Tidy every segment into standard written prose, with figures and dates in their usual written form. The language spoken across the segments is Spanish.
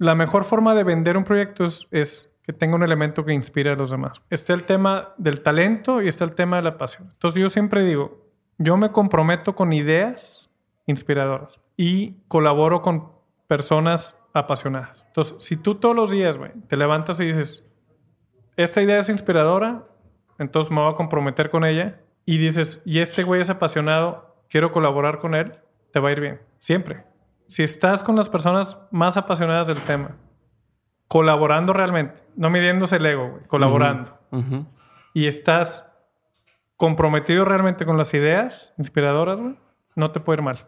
la mejor forma de vender un proyecto es que tenga un elemento que inspire a los demás. Está el tema del talento y está el tema de la pasión. Entonces yo siempre digo, yo me comprometo con ideas inspiradoras y colaboro con personas apasionadas. Entonces, si tú todos los días, güey, te levantas y dices, esta idea es inspiradora, entonces me voy a comprometer con ella, y dices, y este güey es apasionado, quiero colaborar con él, te va a ir bien. Siempre. Si estás con las personas más apasionadas del tema, colaborando realmente, no midiéndose el ego, güey, colaborando, y estás comprometido realmente con las ideas inspiradoras, güey, no te puede ir mal.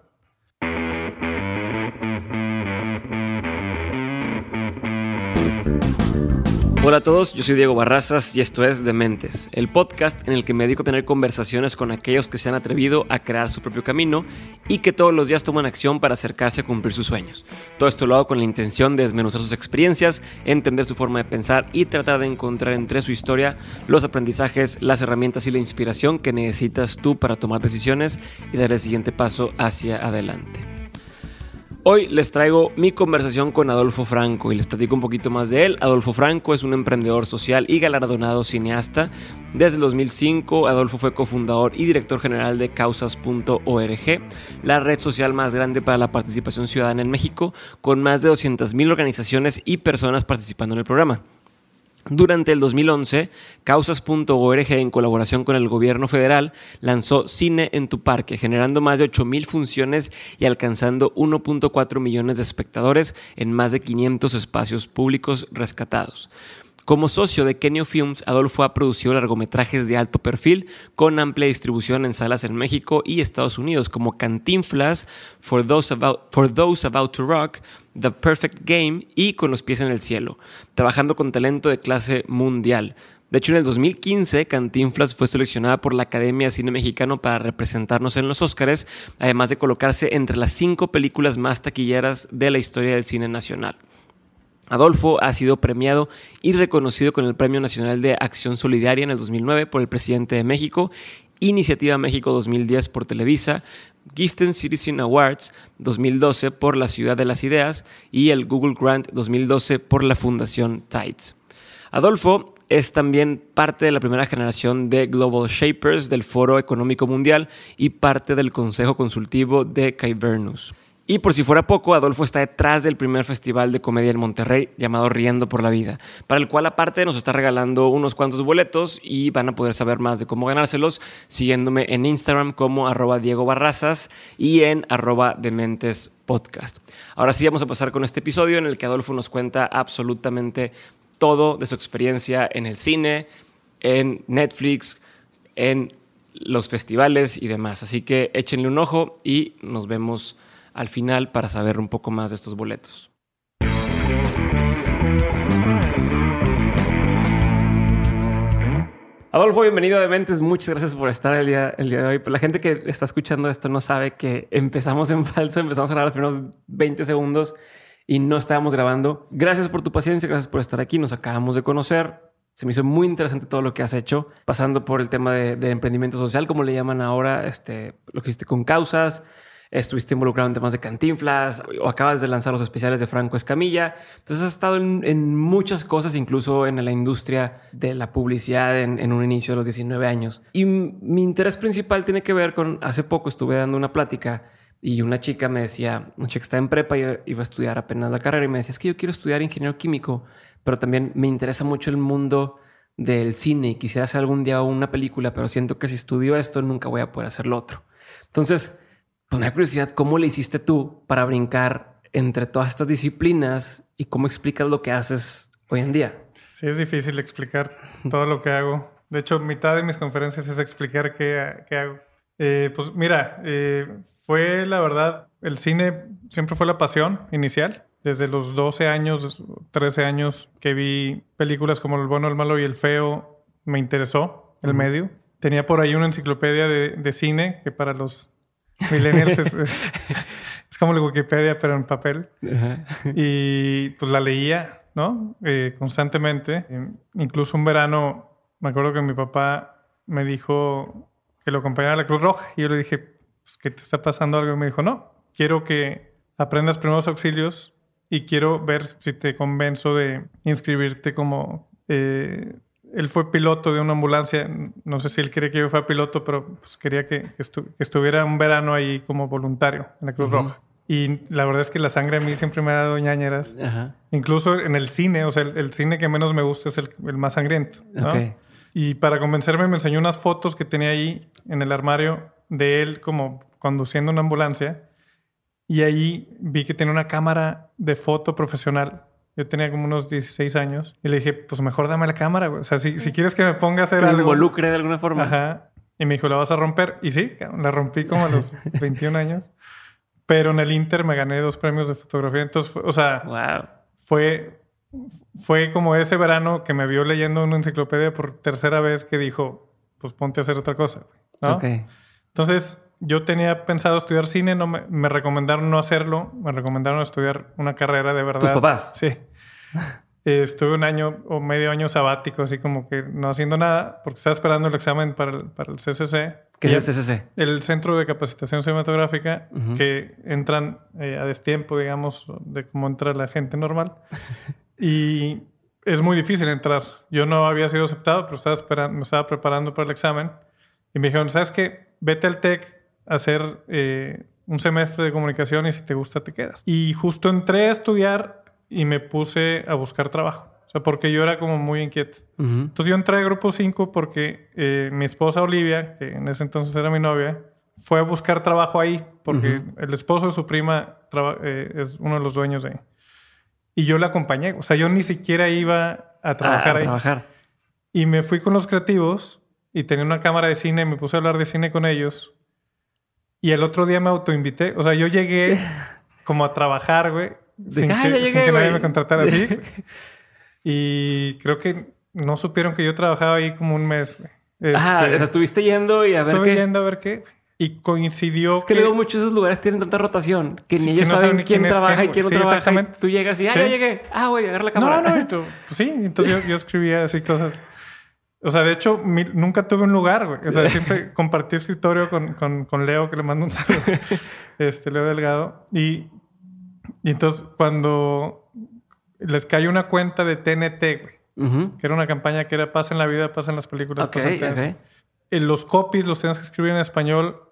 Hola a todos, yo soy Diego Barrazas y esto es Dementes, el podcast en el que me dedico a tener conversaciones con aquellos que se han atrevido a crear su propio camino y que todos los días toman acción para acercarse a cumplir sus sueños. Todo esto lo hago con la intención de desmenuzar sus experiencias, entender su forma de pensar y tratar de encontrar entre su historia los aprendizajes, las herramientas y la inspiración que necesitas tú para tomar decisiones y dar el siguiente paso hacia adelante. Hoy les traigo mi conversación con Adolfo Franco y les platico un poquito más de él. Adolfo Franco es un emprendedor social y galardonado cineasta. Desde el 2005, Adolfo fue cofundador y director general de Causas.org, la red social más grande para la participación ciudadana en México, con más de 200,000 organizaciones y personas participando en el programa. Durante el 2011, Causas.org, en colaboración con el gobierno federal, lanzó Cine en tu Parque, generando más de 8,000 funciones y alcanzando 1.4 millones de espectadores en más de 500 espacios públicos rescatados. Como socio de Kenio Films, Adolfo ha producido largometrajes de alto perfil con amplia distribución en salas en México y Estados Unidos, como Cantinflas, For Those About to Rock, The Perfect Game y Con los Pies en el Cielo, trabajando con talento de clase mundial. De hecho, en el 2015, Cantinflas fue seleccionada por la Academia de Cine Mexicano para representarnos en los Óscares, además de colocarse entre las 5 películas más taquilleras de la historia del cine nacional. Adolfo ha sido premiado y reconocido con el Premio Nacional de Acción Solidaria en el 2009 por el presidente de México, Iniciativa México 2010 por Televisa, Gifted Citizen Awards 2012 por La Ciudad de las Ideas y el Google Grant 2012 por la Fundación Tides. Adolfo es también parte de la primera generación de Global Shapers del Foro Económico Mundial y parte del Consejo Consultivo de Cavernus. Y por si fuera poco, Adolfo está detrás del primer festival de comedia en Monterrey llamado Riendo por la Vida, para el cual aparte nos está regalando unos cuantos boletos y van a poder saber más de cómo ganárselos siguiéndome en Instagram como @DiegoBarrazas y en @DementesPodcast. Ahora sí vamos a pasar con este episodio en el que Adolfo nos cuenta absolutamente todo de su experiencia en el cine, en Netflix, en los festivales y demás. Así que échenle un ojo y nos vemos al final para saber un poco más de estos boletos. Adolfo, bienvenido a Dementes. Muchas gracias por estar el día de hoy. La gente que está escuchando esto no sabe que empezamos en falso, empezamos a grabar los primeros 20 segundos y no estábamos grabando. Gracias por tu paciencia, gracias por estar aquí. Nos acabamos de conocer. Se me hizo muy interesante todo lo que has hecho, pasando por el tema de emprendimiento social, como le llaman ahora, lo que hiciste con Causas. Estuviste involucrado en temas de Cantinflas o acabas de lanzar los especiales de Franco Escamilla. Entonces has estado en muchas cosas, incluso en la industria de la publicidad en un inicio de los 19 años. Y mi interés principal tiene que ver con... Hace poco estuve dando una plática y una chica me decía... Una chica está en prepa y iba a estudiar apenas la carrera. Y me decía, es que yo quiero estudiar ingeniero químico, pero también me interesa mucho el mundo del cine. Y quisiera hacer algún día una película, pero siento que si estudio esto nunca voy a poder hacer lo otro. Entonces... Pues me da curiosidad, ¿cómo le hiciste tú para brincar entre todas estas disciplinas y cómo explicas lo que haces hoy en día? Sí, es difícil explicar todo lo que hago. De hecho, mitad de mis conferencias es explicar qué hago. Pues mira, fue la verdad, el cine siempre fue la pasión inicial. Desde los 12 años, 13 años que vi películas como El bueno, el malo y el feo, me interesó el medio. Tenía por ahí una enciclopedia de cine que para los... Millennials es como la Wikipedia, pero en papel. Ajá. Y pues la leía, ¿no? Constantemente. Incluso un verano, me acuerdo que mi papá me dijo que lo acompañara a la Cruz Roja. Y yo le dije, pues, ¿qué te está pasando algo? Y me dijo, no, quiero que aprendas primeros auxilios y quiero ver si te convenzo de inscribirte como... él fue piloto de una ambulancia. No sé si él quería que yo fuera piloto, pero pues quería que estuviera un verano ahí como voluntario en la Cruz Roja. Y la verdad es que la sangre a mí siempre me ha dado ñañeras. Ajá. Incluso en el cine. O sea, el cine que menos me gusta es el más sangriento, ¿no? Okay. Y para convencerme me enseñó unas fotos que tenía ahí en el armario de él como conduciendo una ambulancia. Y ahí vi que tenía una cámara de foto profesional. Yo tenía como unos 16 años. Y le dije, pues mejor dame la cámara, güey. O sea, si quieres que me ponga a hacer algo... Que me involucre de alguna forma. Ajá. Y me dijo, ¿la vas a romper? Y sí, la rompí como a los 21 años. Pero en el Inter me gané 2 premios de fotografía. Entonces, o sea... Wow. Fue como ese verano que me vio leyendo una enciclopedia por tercera vez que dijo, pues ponte a hacer otra cosa, güey, ¿no? Okay. Entonces... Yo tenía pensado estudiar cine, no me recomendaron no hacerlo, me recomendaron estudiar una carrera de verdad. ¿Tus papás? Sí. Estuve 1 año o medio año sabático, así como que no haciendo nada, porque estaba esperando el examen para el CCC. ¿Qué es el CCC? El Centro de Capacitación Cinematográfica, que entran a destiempo, digamos, de cómo entra la gente normal. Y es muy difícil entrar. Yo no había sido aceptado, pero me estaba preparando para el examen. Y me dijeron, ¿sabes qué? Vete al TEC, hacer un semestre de comunicación y si te gusta te quedas. Y justo entré a estudiar y me puse a buscar trabajo. O sea, porque yo era como muy inquieto. Entonces yo entré a Grupo 5 porque mi esposa Olivia, que en ese entonces era mi novia, fue a buscar trabajo ahí porque el esposo de su prima es uno de los dueños de ahí. Y yo la acompañé. O sea, yo ni siquiera iba a trabajar ahí. Y me fui con los creativos y tenía una cámara de cine y me puse a hablar de cine con ellos. Y el otro día me autoinvité. O sea, yo llegué como a trabajar, güey. Sin que nadie me contratara así. Y creo que no supieron que yo trabajaba ahí como un mes, güey. O sea, estuviste yendo y a ver qué. Y coincidió es que... luego muchos de esos lugares tienen tanta rotación que ni ellos no saben quién trabaja y quién no trabaja. Exactamente. Y tú llegas y, ya llegué. Güey, agarra la cámara. Entonces yo escribía así cosas... O sea, de hecho, nunca tuve un lugar, güey. O sea, siempre compartí escritorio con Leo, que le mando un saludo. Leo Delgado. Y entonces, cuando les cayó una cuenta de TNT, güey, que era una campaña que era pasa en la vida, pasa en las películas, los copies los tenías que escribir en español,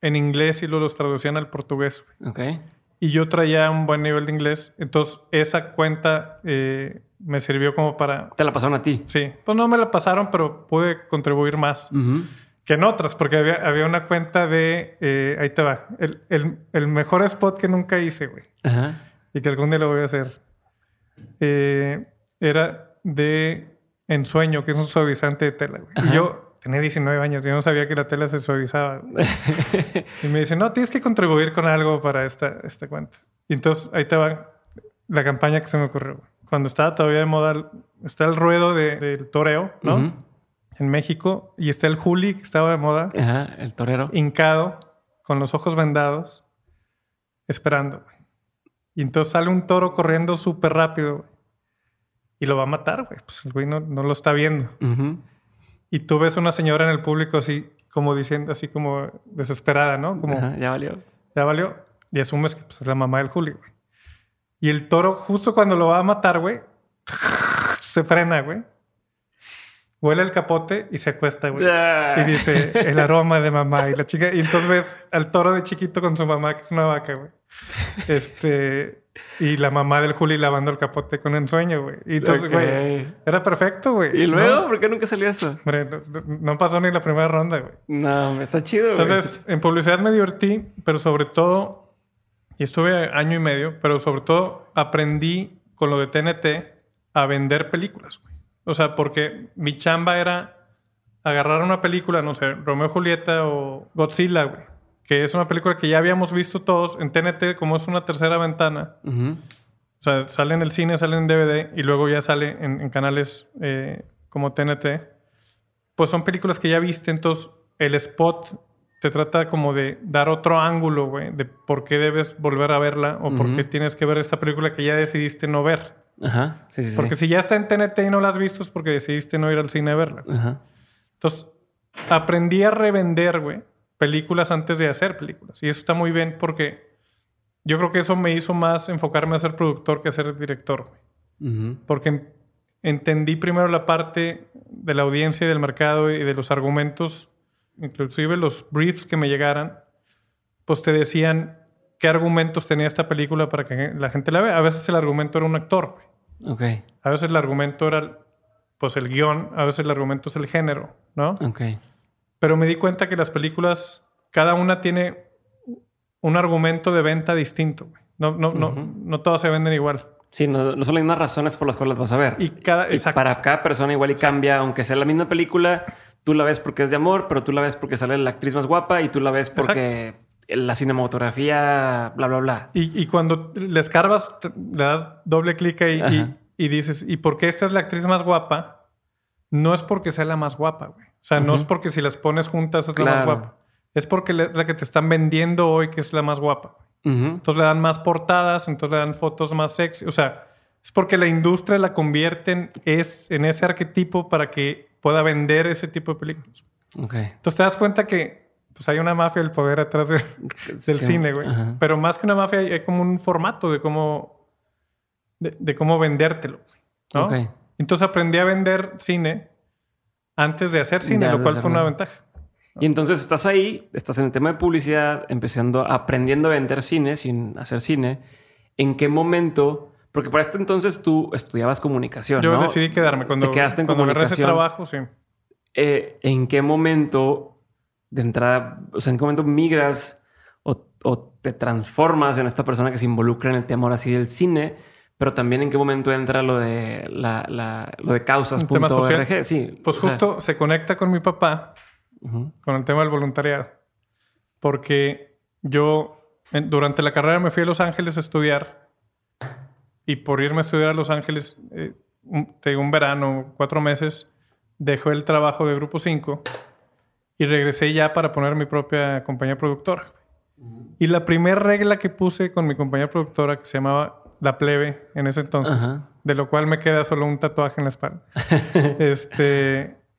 en inglés, y los traducían al portugués, güey. Okay. Y yo traía un buen nivel de inglés. Entonces, esa cuenta me sirvió como para... ¿Te la pasaron a ti? Sí. Pues no me la pasaron, pero pude contribuir más que en otras. Porque había una cuenta de... ahí te va. El mejor spot que nunca hice, güey. Ajá. Y que algún día lo voy a hacer. Era de Ensueño, que es un suavizante de tela, güey. Y yo... Tenía 19 años. Yo no sabía que la tela se suavizaba. Y me dicen, no, tienes que contribuir con algo para esta cuenta. Y entonces, ahí te va la campaña que se me ocurrió. Cuando estaba todavía de moda, está el ruedo del toreo, ¿no? En México. Y está el Juli, que estaba de moda. Ajá, el torero. Hincado, con los ojos vendados, esperando. Y entonces sale un toro corriendo súper rápido. Y lo va a matar, güey. Pues el güey no lo está viendo. Y tú ves a una señora en el público así como diciendo, así como desesperada, ¿no? Como, ya valió. Ya valió. Y asumes que pues, es la mamá del Julio, güey. Y el toro, justo cuando lo va a matar, güey, se frena, güey. Huele el capote y se acuesta, güey. Y dice, el aroma de mamá. Y la chica... Y entonces ves al toro de chiquito con su mamá, que es una vaca, güey. Y la mamá del Juli lavando el capote con Ensueño, güey. Y entonces, güey, era perfecto, güey. ¿Y luego? ¿No? ¿Por qué nunca salió eso? Hombre, no pasó ni la primera ronda, güey. No, está chido, güey. Entonces, en publicidad me divertí, pero sobre todo... Y estuve año y medio, pero sobre todo aprendí con lo de TNT a vender películas, güey. O sea, porque mi chamba era agarrar una película, no sé, Romeo y Julieta o Godzilla, güey. Que es una película que ya habíamos visto todos en TNT, como es una tercera ventana. O sea, sale en el cine, sale en DVD y luego ya sale en canales como TNT. Pues son películas que ya viste, entonces el spot te trata como de dar otro ángulo, güey, de por qué debes volver a verla o por qué tienes que ver esta película que ya decidiste no ver. Ajá, sí. Porque si ya está en TNT y no la has visto es porque decidiste no ir al cine a verla. Ajá. Entonces, aprendí a revender, güey, películas antes de hacer películas. Y eso está muy bien porque yo creo que eso me hizo más enfocarme a ser productor que a ser director. Uh-huh. Porque entendí primero la parte de la audiencia y del mercado y de los argumentos, inclusive los briefs que me llegaran, pues te decían qué argumentos tenía esta película para que la gente la vea. A veces el argumento era un actor. Okay. A veces el argumento era pues el guión, a veces el argumento es el género, ¿no? Okay. Pero me di cuenta que las películas, cada una tiene un argumento de venta distinto. No todas se venden igual. Sí, no son las mismas razones por las cuales las vas a ver. Y para cada persona igual y cambia, aunque sea la misma película, tú la ves porque es de amor, pero tú la ves porque sale la actriz más guapa y tú la ves porque la cinematografía, bla, bla, bla. Y cuando le escarbas, le das doble clic y dices, ¿y por qué esta es la actriz más guapa? No es porque sea la más guapa, güey. O sea, no es porque si las pones juntas es la más guapa. Es porque es la que te están vendiendo hoy que es la más guapa. Entonces le dan más portadas, entonces le dan fotos más sexy. O sea, es porque la industria la convierten en ese arquetipo para que pueda vender ese tipo de películas. Okay. Entonces te das cuenta que pues, hay una mafia del poder atrás del cine, güey. Ajá. Pero más que una mafia, hay como un formato de cómo vendértelo, ¿no? Okay. Entonces aprendí a vender cine antes de hacer cine, lo cual fue una ventaja. Y entonces estás ahí, estás en el tema de publicidad, aprendiendo a vender cine sin hacer cine. ¿En qué momento? Porque para este entonces tú estudiabas comunicación, ¿no? Yo decidí quedarme cuando te quedaste en comunicación. Ese trabajo, sí. ¿En qué momento de entrada, o sea, en qué momento migras o te transformas en esta persona que se involucra en el tema ahora sí del cine? Pero también en qué momento entra lo de lo de causas.org. Sí. Pues justo se conecta con mi papá. Uh-huh. Con el tema del voluntariado, porque yo durante la carrera me fui a Los Ángeles a estudiar, y por irme a estudiar a Los Ángeles un verano, 4 meses, dejé el trabajo de Grupo 5 y regresé ya para poner mi propia compañía productora. Uh-huh. Y la primera regla que puse con mi compañía productora, que se llamaba La Plebe en ese entonces, uh-huh, de lo cual me queda solo un tatuaje en la espalda,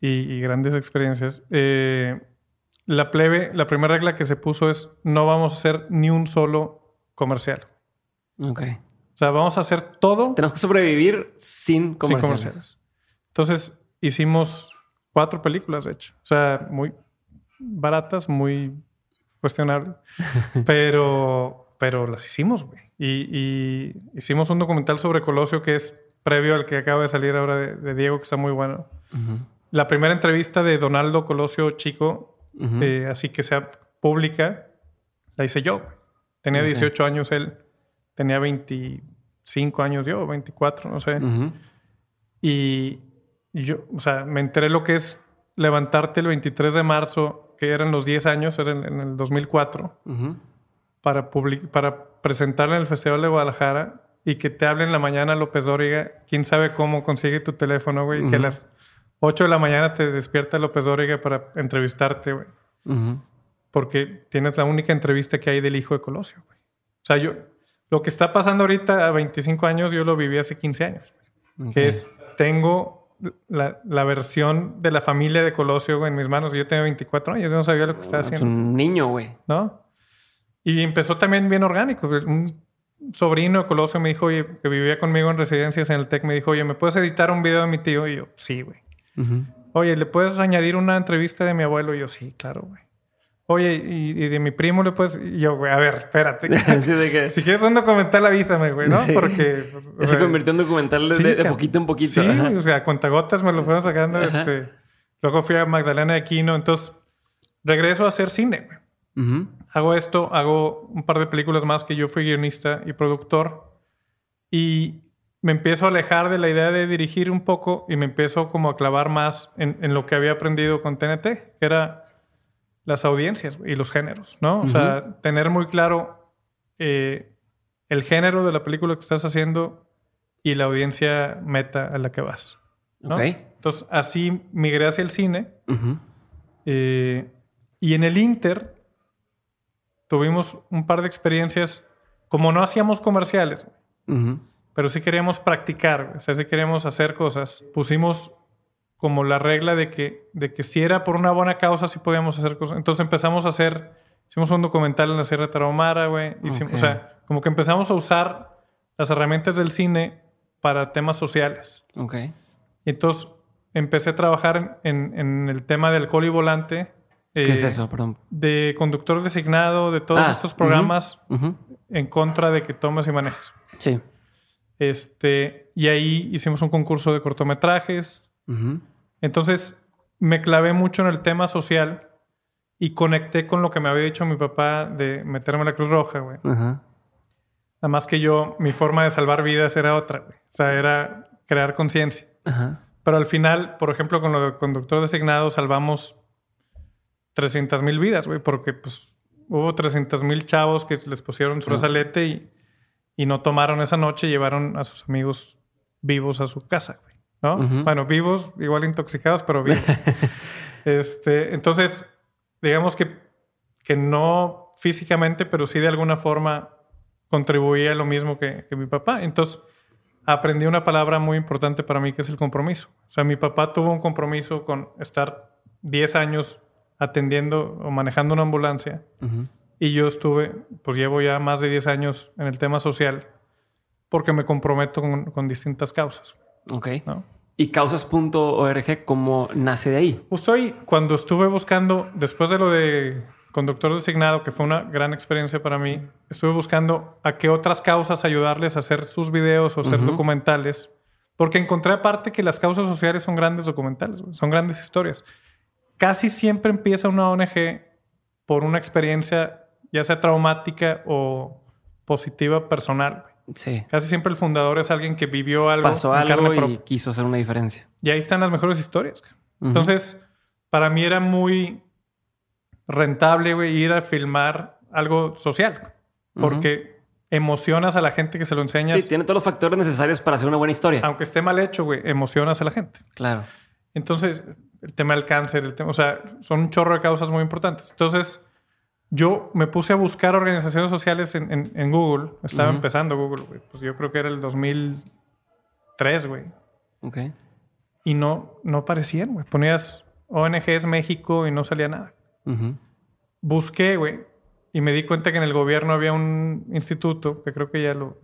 y grandes experiencias. La plebe, la primera regla que se puso es no vamos a hacer ni un solo comercial. Ok. O sea, vamos a hacer todo. Tenemos que sobrevivir sin comerciales. Sin comerciales. Entonces, hicimos 4 películas, de hecho. O sea, muy baratas, muy cuestionables. pero las hicimos, güey. Y hicimos un documental sobre Colosio que es previo al que acaba de salir ahora de Diego, que está muy bueno. Uh-huh. La primera entrevista de Donaldo Colosio Chico, uh-huh, así que sea pública, la hice yo. Tenía 18 años él, tenía 25 años yo, 24, no sé. Uh-huh. Y yo, o sea, me enteré lo que es levantarte el 23 de marzo, que eran los 10 años, era en el 2004, uh-huh, para presentarla en el Festival de Guadalajara y que te hable en la mañana López Dóriga. ¿Quién sabe cómo consigue tu teléfono, güey? Uh-huh. Que las 8 de la mañana te despierta López Dóriga para entrevistarte, güey. Uh-huh. Porque tienes la única entrevista que hay del hijo de Colosio, güey. O sea, yo... Lo que está pasando ahorita a 25 años, yo lo viví hace 15 años. Okay. Que es... Tengo la versión de la familia de Colosio, güey, en mis manos. Yo tenía 24 años. Yo no sabía lo que estaba haciendo. Es un niño, güey. ¿No? Y empezó también bien orgánico. Un sobrino de Colosio me dijo, oye, que vivía conmigo en residencias en el TEC, me dijo, oye, ¿me puedes editar un video de mi tío? Y yo, sí, güey. Uh-huh. Oye, ¿le puedes añadir una entrevista de mi abuelo? Y yo, sí, claro, güey. Oye, ¿y de mi primo le puedes...? Y yo, güey, a ver, espérate. Si quieres un documental, avísame, güey, ¿no? Sí. Porque... Pues, se convirtió en documental de poquito en poquito. Sí, ajá. O sea, cuentagotas me lo fueron sacando. Luego fui a Magdalena de Aquino. Entonces, regreso a hacer cine, güey. Uh-huh. Hago esto, hago un par de películas más que yo fui guionista y productor. Y... me empiezo a alejar de la idea de dirigir un poco y me empiezo como a clavar más en lo que había aprendido con TNT, que era las audiencias y los géneros, ¿no? Uh-huh. O sea, tener muy claro el género de la película que estás haciendo y la audiencia meta a la que vas, ¿no? Okay. Entonces, así migré hacia el cine. Uh-huh. Y en el Inter tuvimos un par de experiencias. Como no hacíamos comerciales... Uh-huh. Pero sí queríamos practicar, o sea, sí queríamos hacer cosas. Pusimos como la regla de que si era por una buena causa, sí podíamos hacer cosas. Entonces hicimos un documental en la Sierra Tarahumara, güey. Hicimos, okay. O sea, Como que empezamos a usar las herramientas del cine para temas sociales. Ok. Y entonces empecé a trabajar en el tema de alcohol y volante. ¿Qué es eso? Perdón. De conductor designado, de todos estos programas en contra de que tomes y manejes. Sí. Y ahí hicimos un concurso de cortometrajes. Entonces me clavé mucho en el tema social y conecté con lo que me había dicho mi papá de meterme a la Cruz Roja, güey. Ajá. Nada más que yo, mi forma de salvar vidas era otra, güey. O sea, era crear conciencia. Ajá. Pero al final, por ejemplo, con lo de conductor designado, salvamos 300,000 vidas, güey. Porque pues hubo 300,000 chavos que les pusieron su brazalete y no tomaron esa noche y llevaron a sus amigos vivos a su casa, güey, ¿no? Bueno, vivos, igual intoxicados, pero vivos. Entonces, digamos que no físicamente, pero sí de alguna forma contribuía a lo mismo que mi papá. Entonces, aprendí una palabra muy importante para mí, que es el compromiso. O sea, mi papá tuvo un compromiso con estar 10 años atendiendo o manejando una ambulancia. Y yo llevo ya más de 10 años en el tema social porque me comprometo con distintas causas. Ok. ¿No? Y causas.org, ¿cómo nace de ahí? Justo ahí, cuando estuve buscando, después de lo de conductor designado, que fue una gran experiencia para mí, estuve buscando a qué otras causas ayudarles a hacer sus videos o hacer documentales, porque encontré aparte que las causas sociales son grandes documentales, son grandes historias. Casi siempre empieza una ONG por una experiencia, ya sea traumática o positiva personal. Sí. Casi siempre el fundador es alguien que vivió algo. Pasó algo y quiso hacer una diferencia. Y ahí están las mejores historias. Entonces, para mí era muy rentable, güey, ir a filmar algo social. Porque emocionas a la gente que se lo enseñas. Sí, tiene todos los factores necesarios para hacer una buena historia. Aunque esté mal hecho, güey, emocionas a la gente. Claro. Entonces, el tema del cáncer, o sea, son un chorro de causas muy importantes. Entonces, yo me puse a buscar organizaciones sociales en Google. Estaba empezando Google, güey. Pues yo creo que era el 2003, güey. Ok. Y no aparecían, güey. Ponías ONGs México y no salía nada. Busqué, güey. Y me di cuenta que en el gobierno había un instituto que creo que ya lo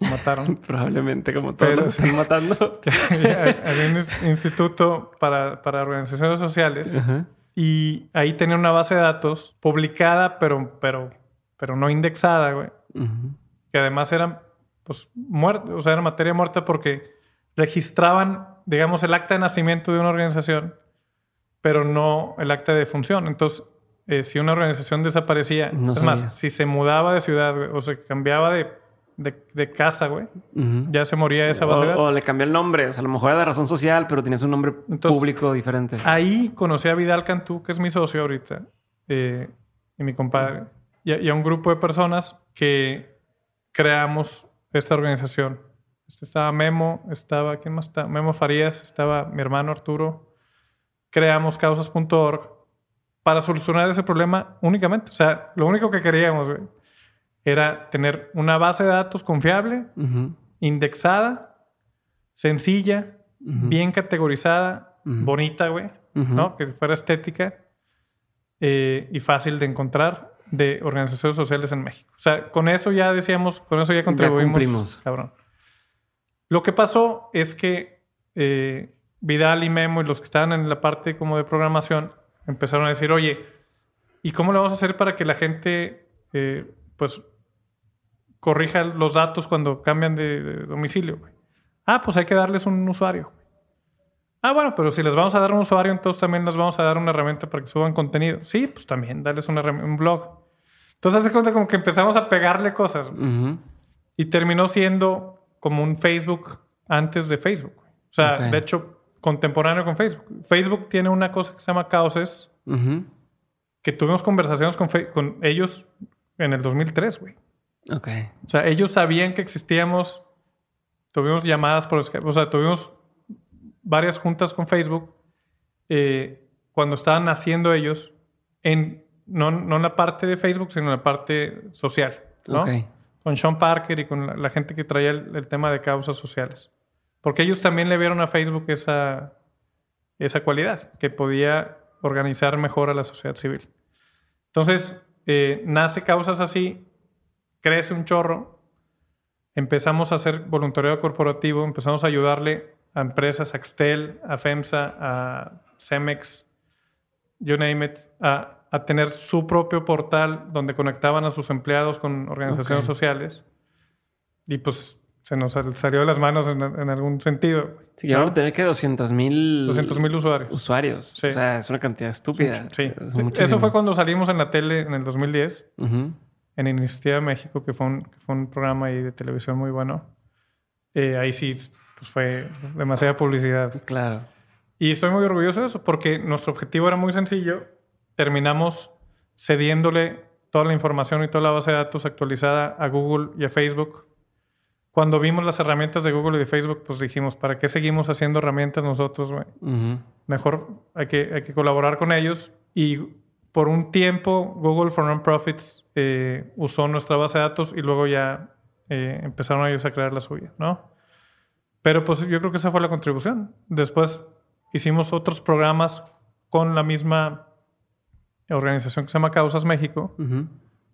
mataron. Probablemente, como todos los están matando. Había un instituto para organizaciones sociales. Y ahí tenía una base de datos publicada, pero no indexada, güey. Que además eran, pues, muertos. O sea, era materia muerta porque registraban, digamos, el acta de nacimiento de una organización, pero no el acta de defunción. Entonces, si una organización desaparecía, más, si se mudaba de ciudad, güey, o se cambiaba de casa, güey, ya se moría esa base de datos. O le cambió el nombre. O sea, a lo mejor era de razón social, pero tienes un nombre público diferente. Ahí conocí a Vidal Cantú, que es mi socio ahorita, y mi compadre, y a un grupo de personas que creamos esta organización. Estaba Memo, estaba... ¿Quién más está? Memo Farías, estaba mi hermano Arturo. Creamos causas.org para solucionar ese problema únicamente. O sea, lo único que queríamos, güey, era tener una base de datos confiable, indexada, sencilla, bien categorizada, bonita, güey, ¿no? Que fuera estética y fácil de encontrar, de organizaciones sociales en México. O sea, con eso ya decíamos, con eso ya contribuimos. Ya cumplimos. Cabrón. Lo que pasó es que Vidal y Memo y los que estaban en la parte como de programación empezaron a decir, oye, ¿y cómo lo vamos a hacer para que la gente... pues corrija los datos cuando cambian de domicilio, güey? Ah, pues hay que darles un usuario. Ah, bueno, pero si les vamos a dar un usuario, entonces también les vamos a dar una herramienta para que suban contenido. Sí, pues también darles un blog. Entonces hace cuenta como que empezamos a pegarle cosas. Y terminó siendo como un Facebook antes de Facebook. Güey. O sea, de hecho, contemporáneo con Facebook. Facebook tiene una cosa que se llama Causes, que tuvimos conversaciones con ellos en el 2003, güey. Ok. O sea, ellos sabían que existíamos. Tuvimos llamadas por Skype. O sea, tuvimos varias juntas con Facebook cuando estaban naciendo ellos no en la parte de Facebook, sino en la parte social, ¿no? Ok. Con Sean Parker y con la gente que traía el tema de causas sociales. Porque ellos también le vieron a Facebook esa cualidad, que podía organizar mejor a la sociedad civil. Entonces... nace causas así crece un chorro, empezamos a hacer voluntariado corporativo, empezamos a ayudarle a empresas, a Axtel, a FEMSA, a Cemex, you name it, a tener su propio portal donde conectaban a sus empleados con organizaciones sociales. Y pues se nos salió de las manos en algún sentido. Sí, que ahora tener que 200,000 usuarios. Sí. O sea, es una cantidad estúpida. Sí. Eso fue cuando salimos en la tele en el 2010, en Iniciativa México, que fue un programa ahí de televisión muy bueno. Ahí sí pues fue demasiada publicidad. Claro. Y estoy muy orgulloso de eso porque nuestro objetivo era muy sencillo. Terminamos cediéndole toda la información y toda la base de datos actualizada a Google y a Facebook. Cuando vimos las herramientas de Google y de Facebook, pues dijimos, ¿para qué seguimos haciendo herramientas nosotros? Mejor hay que colaborar con ellos. Y por un tiempo, Google for Nonprofits usó nuestra base de datos y luego ya empezaron ellos a crear la suya, ¿no? Pero pues yo creo que esa fue la contribución. Después hicimos otros programas con la misma organización que se llama Causas México.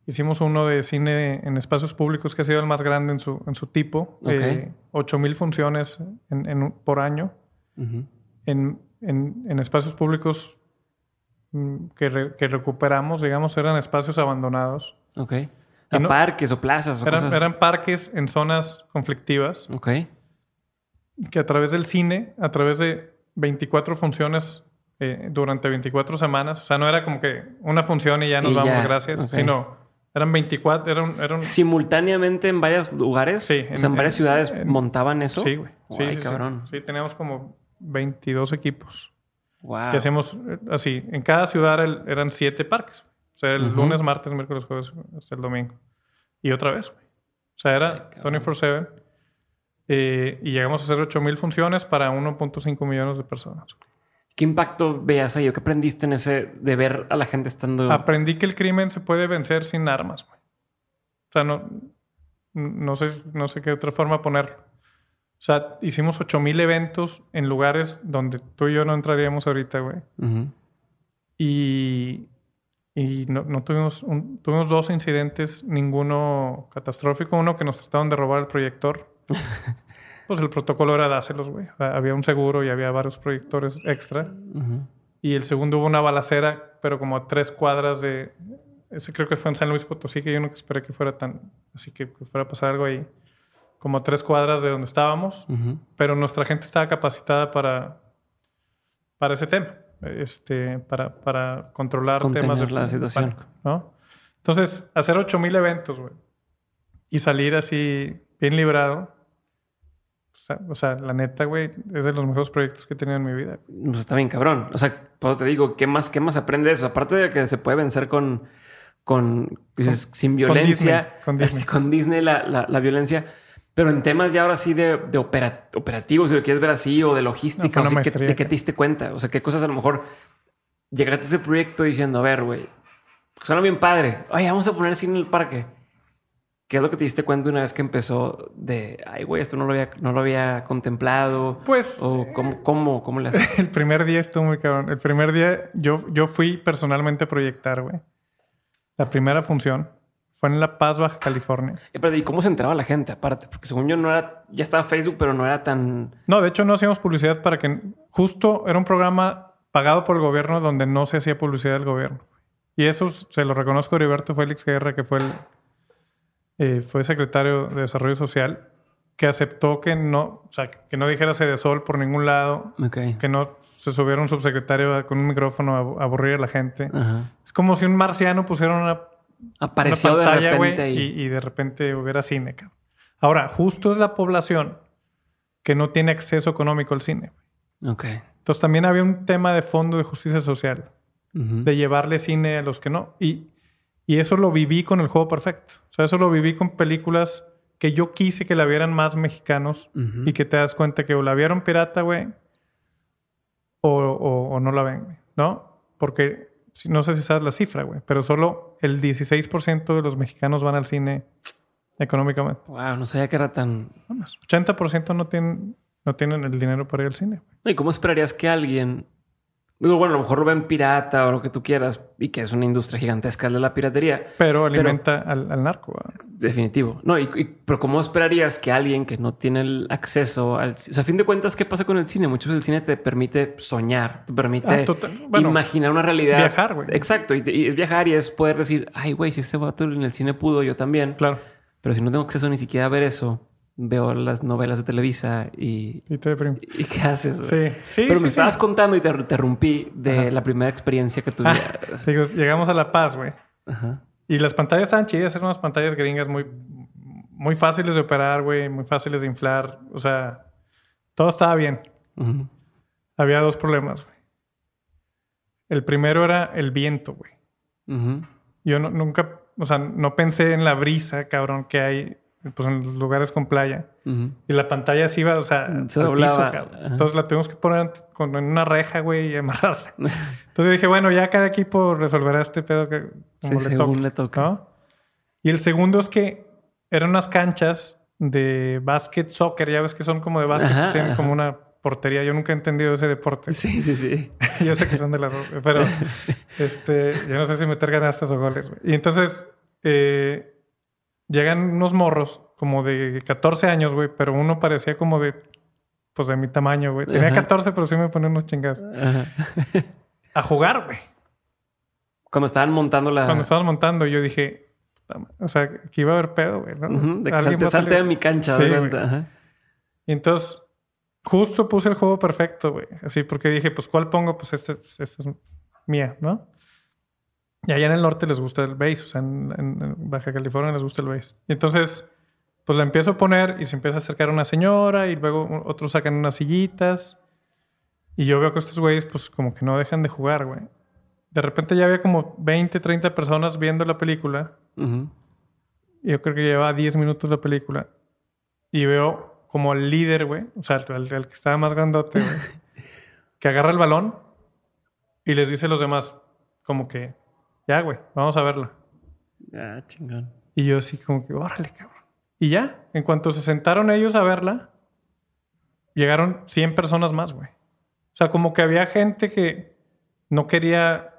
Hicimos uno de cine en espacios públicos que ha sido el más grande en su tipo. 8,000 funciones por año. En espacios públicos que recuperamos, digamos, eran espacios abandonados. Parques o plazas. Eran parques en zonas conflictivas. Que a través del cine, a través de 24 funciones durante 24 semanas. O sea, no era como que una función y ya nos vamos, gracias. Sino... Eran 24... Simultáneamente en varios lugares. Sí. O sea, en varias ciudades montaban eso. Sí, güey. Cabrón. Sí, teníamos como 22 equipos. Wow. Y hacíamos así. En cada ciudad eran 7 parques. O sea, el lunes, martes, miércoles, jueves, hasta el domingo. Y otra vez, güey. O sea, era 24/7. Y llegamos a hacer 8,000 funciones para 1.5 millones de personas. ¿Qué impacto veías ahí? ¿Qué aprendiste en ese de ver a la gente estando...? Aprendí que el crimen se puede vencer sin armas, güey. O sea, no sé qué otra forma ponerlo. O sea, hicimos 8,000 eventos en lugares donde tú y yo no entraríamos ahorita, güey. Y no tuvimos 2 incidentes, ninguno catastrófico. Uno que nos trataron de robar el proyector. Pues el protocolo era dárselos, güey. Había un seguro y había varios proyectores extra. Y el segundo hubo una balacera, pero como a 3 cuadras de... Ese creo que fue en San Luis Potosí, que yo nunca esperé que fuera tan... Así que fuera a pasar algo ahí. Como a 3 cuadras de donde estábamos. Pero nuestra gente estaba capacitada para ese tema. Para controlar temas de la situación. Pánico, ¿no? Entonces, hacer 8,000 eventos, güey. Y salir así bien librado... O sea, la neta, güey, es de los mejores proyectos que he tenido en mi vida. Pues está bien cabrón. O sea, pues te digo, ¿qué más aprende eso? Aparte de que se puede vencer sin violencia. Con Disney la violencia. Pero en temas ya ahora sí de operativos, si lo quieres ver así, o de logística. No, o sea, ¿de qué te diste cuenta? O sea, ¿qué cosas a lo mejor llegaste a ese proyecto diciendo, a ver, güey, suena bien padre. Oye, vamos a poner cine en el parque. ¿Qué es lo que te diste cuenta una vez que empezó de... Ay, güey, esto no lo había contemplado. Pues... O ¿cómo le haces? El primer día estuvo muy cabrón. El primer día yo fui personalmente a proyectar, güey. La primera función fue en La Paz, Baja California. ¿Y cómo se enteraba la gente aparte? Porque según yo no era... Ya estaba Facebook, pero no era tan... No, de hecho no hacíamos publicidad para que... Justo era un programa pagado por el gobierno donde no se hacía publicidad del gobierno. Y eso se lo reconozco a Heriberto Félix Guerra, que fue secretario de Desarrollo Social, que aceptó que no dijera Sede Sol por ningún lado, que no se subiera un subsecretario con un micrófono a aburrir a la gente. Es como si un marciano pusiera apareció una pantalla, güey, y de repente hubiera cine. Cabrón. Ahora, justo es la población que no tiene acceso económico al cine. Entonces también había un tema de fondo de justicia social, de llevarle cine a los que no. Y eso lo viví con El Juego Perfecto. O sea, eso lo viví con películas que yo quise que la vieran más mexicanos y que te das cuenta que o la vieron pirata, güey, o no la ven, güey, ¿no? Porque no sé si sabes la cifra, güey, pero solo el 16% de los mexicanos van al cine económicamente. Wow, no sabía que era tan... 80% no tienen el dinero para ir al cine. Güey. ¿Y cómo esperarías que alguien Digo, bueno, a lo mejor lo ven pirata o lo que tú quieras y que es una industria gigantesca de la piratería. Pero alimenta al narco. Definitivo. No, pero ¿cómo esperarías que alguien que no tiene el acceso al... O sea, a fin de cuentas, ¿qué pasa con el cine? Muchas veces el cine te permite soñar, te permite imaginar una realidad. Viajar, güey. Exacto. Y es viajar y es poder decir, ay, güey, si ese vato en el cine pudo, yo también. Claro. Pero si no tengo acceso ni siquiera a ver eso... Veo las novelas de Televisa y... Y te deprime. ¿Y qué haces? Sí, sí. Pero sí, me estabas contando y te interrumpí de la primera experiencia que tuvimos. Digo, llegamos a La Paz, güey. Ajá. Y las pantallas estaban chidas. Eran unas pantallas gringas muy fáciles de operar, güey. Muy fáciles de inflar. O sea, todo estaba bien. Uh-huh. Había dos problemas, güey. El primero era el viento, güey. Uh-huh. Yo nunca... O sea, no pensé en la brisa, cabrón, que hay... Pues en lugares con playa. Uh-huh. Y la pantalla se iba, o sea, se doblaba. Piso, entonces la tuvimos que poner en una reja, güey, y amarrarla. Entonces yo dije, bueno, ya cada equipo resolverá este pedo que como sí, le toca, ¿no? Y el segundo es que eran unas canchas de básquet, soccer. Ya ves que son como de básquet, ajá, tienen como una portería. Yo nunca he entendido ese deporte. Sí, sí, sí. Yo sé que son de la ropa, pero yo no sé si meter ganastas o goles, güey. Y entonces... Llegan unos morros como de 14 años, güey. Pero uno parecía como de... Pues de mi tamaño, güey. Tenía 14, pero sí me ponía unos chingados. Ajá. A jugar, güey. Cuando estaban montando, yo dije... O sea, que iba a haber pedo, güey, ¿no? Uh-huh, de que salte de mi cancha. Sí, ajá. Y entonces... Justo puse el juego perfecto, güey. Así porque dije, pues ¿cuál pongo? Pues este es mía, ¿no? Y allá en el norte les gusta el bass. O sea, en Baja California les gusta el bass. Y entonces, pues la empiezo a poner y se empieza a acercar una señora y luego otros sacan unas sillitas. Y yo veo que estos güeyes, pues como que no dejan de jugar, güey. De repente ya había como 20, 30 personas viendo la película. Uh-huh. Y yo creo que llevaba 10 minutos la película. Y veo como al líder, güey. O sea, al que estaba más grandote, güey. Que agarra el balón y les dice a los demás como que... Ya, güey, vamos a verla. Ah, chingón. Y yo así como que, órale, cabrón. Y ya, en cuanto se sentaron ellos a verla, llegaron 100 personas más, güey. O sea, como que había gente que no quería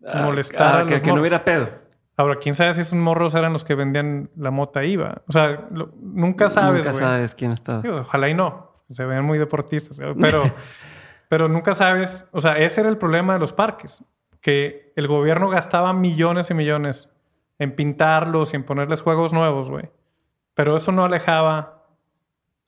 molestar a los que no hubiera pedo. Ahora, quién sabe si esos morros eran los que vendían la mota IVA. O sea, nunca sabes, güey. Nunca sabes quién estás. Ojalá y no. Se vean muy deportistas. Pero, pero nunca sabes. O sea, ese era el problema de los parques. Que el gobierno gastaba millones y millones en pintarlos y en ponerles juegos nuevos, güey. Pero eso no alejaba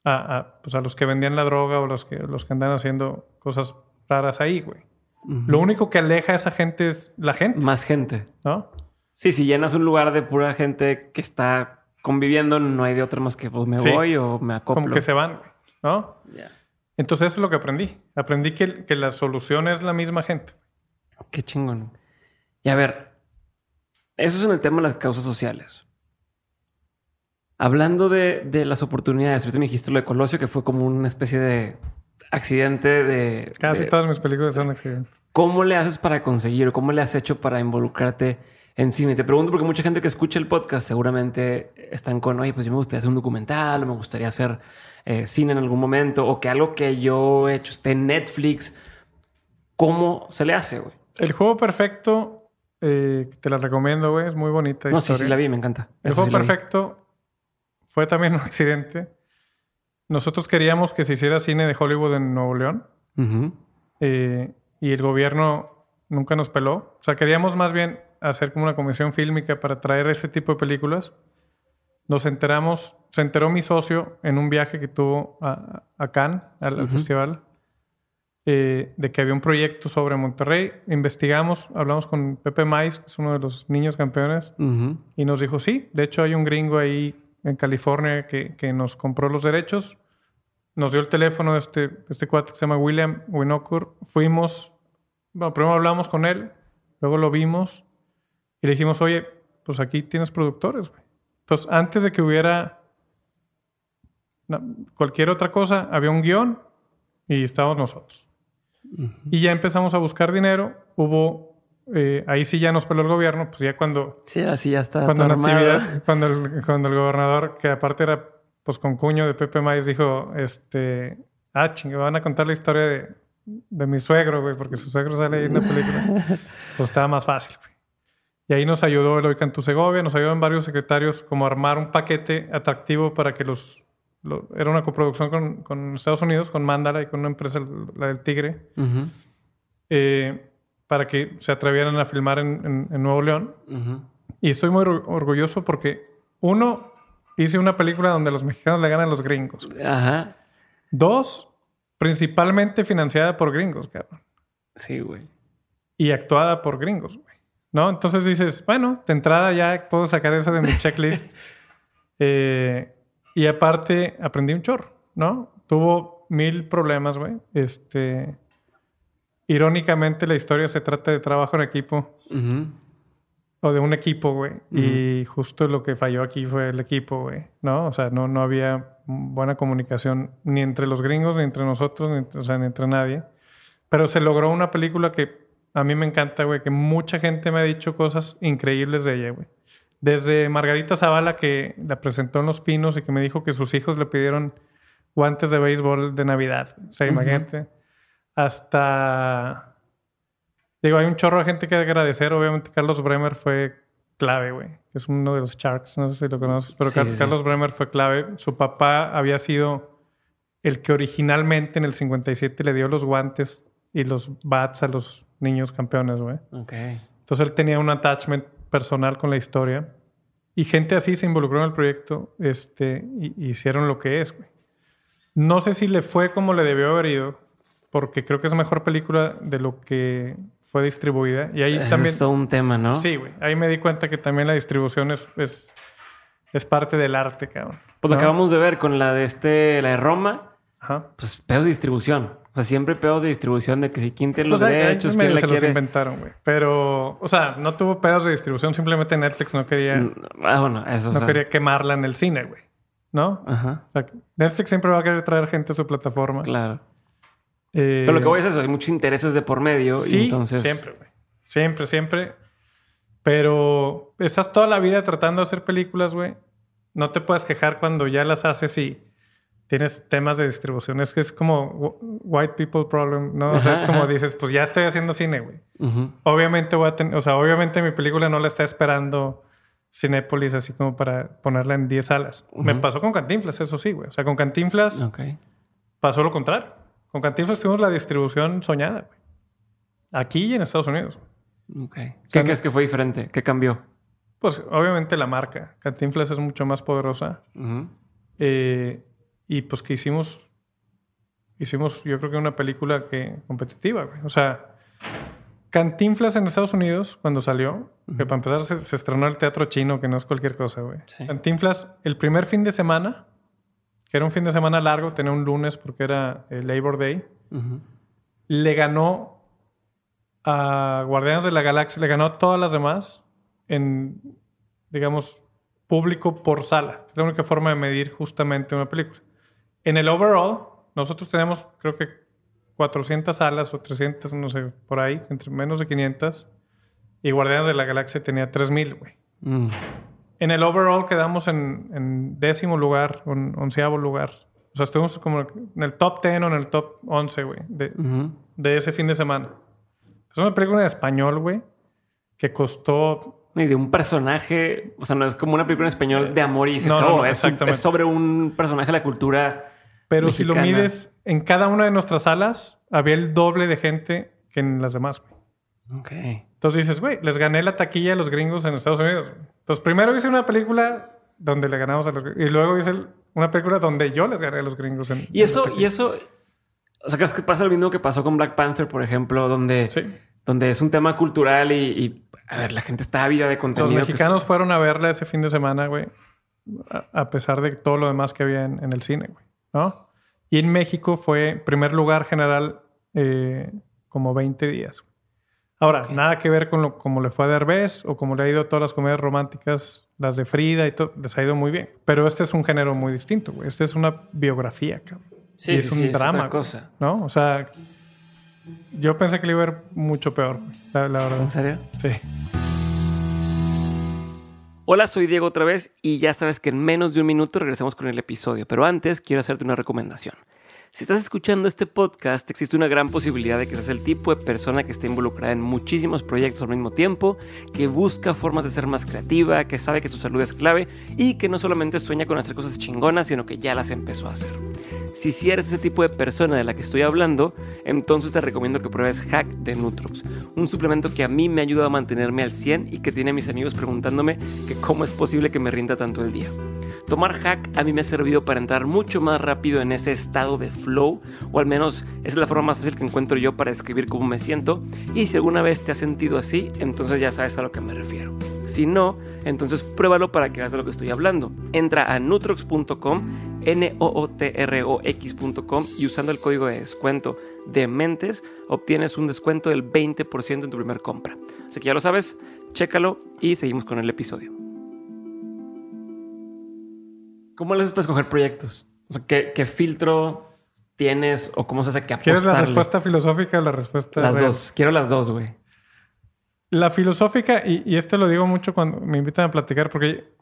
a los que vendían la droga o los que andan haciendo cosas raras ahí, güey. Uh-huh. Lo único que aleja a esa gente es la gente. Más gente. ¿No? Sí, si llenas un lugar de pura gente que está conviviendo, no hay de otra más que pues, me voy o me acoplo. Como que se van, güey, ¿no? Yeah. Entonces eso es lo que aprendí. Aprendí que la solución es la misma gente. Qué chingón. Y a ver, eso es en el tema de las causas sociales. Hablando de las oportunidades, ahorita me dijiste lo de Colosio, que fue como una especie de accidente de... Casi todas mis películas son accidentes. ¿Cómo le haces para conseguir? ¿Cómo le has hecho para involucrarte en cine? Te pregunto porque mucha gente que escucha el podcast seguramente están con, oye, pues yo me gustaría hacer un documental, o me gustaría hacer cine en algún momento, o que algo que yo he hecho esté en Netflix. ¿Cómo se le hace, güey? El juego perfecto, te la recomiendo, güey. Es muy bonita. No, sí, la vi, me encanta. El juego perfecto fue también un accidente. Nosotros queríamos que se hiciera cine de Hollywood en Nuevo León. Uh-huh. Y el gobierno nunca nos peló. O sea, queríamos más bien hacer como una comisión fílmica para traer ese tipo de películas. Nos enteramos... Se enteró mi socio en un viaje que tuvo a Cannes, al festival. De que había un proyecto sobre Monterrey. Investigamos, hablamos con Pepe Maiz, que es uno de los niños campeones, uh-huh, y nos dijo, sí, de hecho hay un gringo ahí en California que nos compró los derechos. Nos dio el teléfono de este cuate que se llama William Winokur. Fuimos, bueno, primero hablamos con él, luego lo vimos y le dijimos, oye, pues aquí tienes productores, güey. Entonces, antes de que hubiera cualquier otra cosa, había un guión y estábamos nosotros. Uh-huh. Y ya empezamos a buscar dinero. Hubo... ahí sí ya nos peló el gobierno. Pues ya cuando... Sí, así ya está. Cuando el gobernador, que aparte era pues con cuño de Pepe Maiz, dijo... Ah, chingue, van a contar la historia de de mi suegro, güey, porque su suegro sale ahí en la película. Entonces estaba más fácil, güey. Y ahí nos ayudó Eloy Cantú Segovia, nos ayudaron varios secretarios como a armar un paquete atractivo para que los era una coproducción con Estados Unidos, con Mandala y con una empresa, la del Tigre, uh-huh, para que se atrevieran a filmar en Nuevo León. Uh-huh. Y estoy muy orgulloso porque, uno, hice una película donde los mexicanos le ganan a los gringos. Ajá. Dos, principalmente financiada por gringos, cabrón. Sí, güey. Y actuada por gringos, güey. ¿No? Entonces dices, bueno, de entrada ya puedo sacar eso de mi checklist. Y aparte aprendí un chorro, ¿no? Tuvo 1000 problemas, güey. Irónicamente, la historia se trata de trabajo en equipo. Uh-huh. O de un equipo, güey. Uh-huh. Y justo lo que falló aquí fue el equipo, güey. ¿No? O sea, no había buena comunicación ni entre los gringos, ni entre nosotros, ni entre nadie. Pero se logró una película que a mí me encanta, güey, que mucha gente me ha dicho cosas increíbles de ella, güey. Desde Margarita Zavala, que la presentó en Los Pinos y que me dijo que sus hijos le pidieron guantes de béisbol de Navidad. O sea, imagínate. Hasta... Digo, hay un chorro de gente que agradecer. Obviamente, Carlos Bremer fue clave, güey. Es uno de los Sharks, no sé si lo conoces. Pero sí, Carlos Bremer fue clave. Su papá había sido el que originalmente en el 57 le dio los guantes y los bats a los niños campeones, güey. Okay. Entonces él tenía un attachment personal con la historia. Y gente así se involucró en el proyecto y hicieron lo que es, güey. No sé si le fue como le debió haber ido, porque creo que es mejor película de lo que fue distribuida. Y ahí también... Es todo un tema, ¿no? Sí, güey. Ahí me di cuenta que también la distribución es parte del arte, cabrón. Pues lo acabamos de ver con la de la de Roma. Ajá. Pues pedos de distribución. O sea, siempre pedos de distribución de que si quién tiene los derechos, quién la quiere. Los inventaron, güey. Pero, o sea, no tuvo pedos de distribución. Simplemente Netflix no quería... quería quemarla en el cine, güey. ¿No? Ajá. O sea, Netflix siempre va a querer traer gente a su plataforma. Claro. Pero lo que voy es eso. Hay muchos intereses de por medio. Sí, y entonces... siempre, güey. Siempre, siempre. Pero estás toda la vida tratando de hacer películas, güey. No te puedes quejar cuando ya las haces y... Tienes temas de distribución. Es que es como white people problem, ¿no? O sea, es como dices, pues ya estoy haciendo cine, güey. Uh-huh. Obviamente voy a tener... O sea, obviamente mi película no la está esperando Cinépolis así como para ponerla en 10 salas. Uh-huh. Me pasó con Cantinflas, eso sí, güey. O sea, con Cantinflas pasó lo contrario. Con Cantinflas tuvimos la distribución soñada, güey. Aquí y en Estados Unidos. Okay. O sea, ¿qué crees que fue diferente? ¿Qué cambió? Pues obviamente la marca. Cantinflas es mucho más poderosa. Uh-huh. Y pues que hicimos yo creo que una película competitiva, güey. O sea, Cantinflas en Estados Unidos, cuando salió, uh-huh, que para empezar se estrenó el teatro chino, que no es cualquier cosa, güey. Sí. Cantinflas, el primer fin de semana, que era un fin de semana largo, tenía un lunes porque era el Labor Day, uh-huh, le ganó a Guardianes de la Galaxia, le ganó a todas las demás en, digamos, público por sala. Es la única forma de medir justamente una película. En el overall, nosotros tenemos creo que 400 salas o 300, no sé, por ahí, entre menos de 500. Y Guardianes de la Galaxia tenía 3000, güey. Mm. En el overall quedamos en 10º lugar, en 11º lugar. O sea, estuvimos como en el top 10 o en el top 11, güey, de ese fin de semana. Es una película en español, güey, que costó... Y de un personaje... O sea, no es como una película en español de amor y se acabó. No, es sobre un personaje de la cultura Pero mexicana. Si lo mides, en cada una de nuestras salas había el doble de gente que en las demás, güey. Ok. Entonces dices, güey, les gané la taquilla a los gringos en Estados Unidos. Entonces primero hice una película donde le ganamos a los gringos. Y luego hice una película donde yo les gané a los gringos en Y eso... O sea, ¿crees que pasa lo mismo que pasó con Black Panther, por ejemplo? Donde es un tema cultural y a ver, la gente está ávida de contenido. Los mexicanos fueron a verla ese fin de semana, güey. A pesar de todo lo demás que había en el cine, güey. ¿No? Y en México fue primer lugar general como 20 días. Güey. Ahora, nada que ver con como le fue a Derbez o como le ha ido a todas las comedias románticas, las de Frida y todo. Les ha ido muy bien. Pero este es un género muy distinto, güey. Este es una biografía, cabrón. Sí, y es un drama, es otra cosa. Güey, ¿no? O sea... Yo pensé que le iba a ir mucho peor, la verdad. ¿En serio? Sí. Hola, soy Diego otra vez y ya sabes que en menos de un minuto regresamos con el episodio. Pero antes quiero hacerte una recomendación. Si estás escuchando este podcast, existe una gran posibilidad de que seas el tipo de persona que esté involucrada en muchísimos proyectos al mismo tiempo, que busca formas de ser más creativa, que sabe que su salud es clave y que no solamente sueña con hacer cosas chingonas, sino que ya las empezó a hacer. Si eres ese tipo de persona de la que estoy hablando, entonces te recomiendo que pruebes Hack de Nutrox, un suplemento que a mí me ha ayudado a mantenerme al 100 y que tiene a mis amigos preguntándome que cómo es posible que me rinda tanto el día. Tomar Hack a mí me ha servido para entrar mucho más rápido en ese estado de flow, o al menos esa es la forma más fácil que encuentro yo para describir cómo me siento, y si alguna vez te has sentido así, entonces ya sabes a lo que me refiero. Si no, entonces pruébalo para que veas de lo que estoy hablando. Entra a Nutrox.com, Nootrox.com, y usando el código de descuento Dementes, obtienes un descuento del 20% en tu primer compra. Así que ya lo sabes, chécalo y seguimos con el episodio. ¿Cómo le haces para escoger proyectos? O sea, ¿qué filtro tienes o cómo se hace que apostarle? ¿Quieres la respuesta filosófica o la respuesta real? Las dos. Quiero las dos, güey. La filosófica, y esto lo digo mucho cuando me invitan a platicar, porque,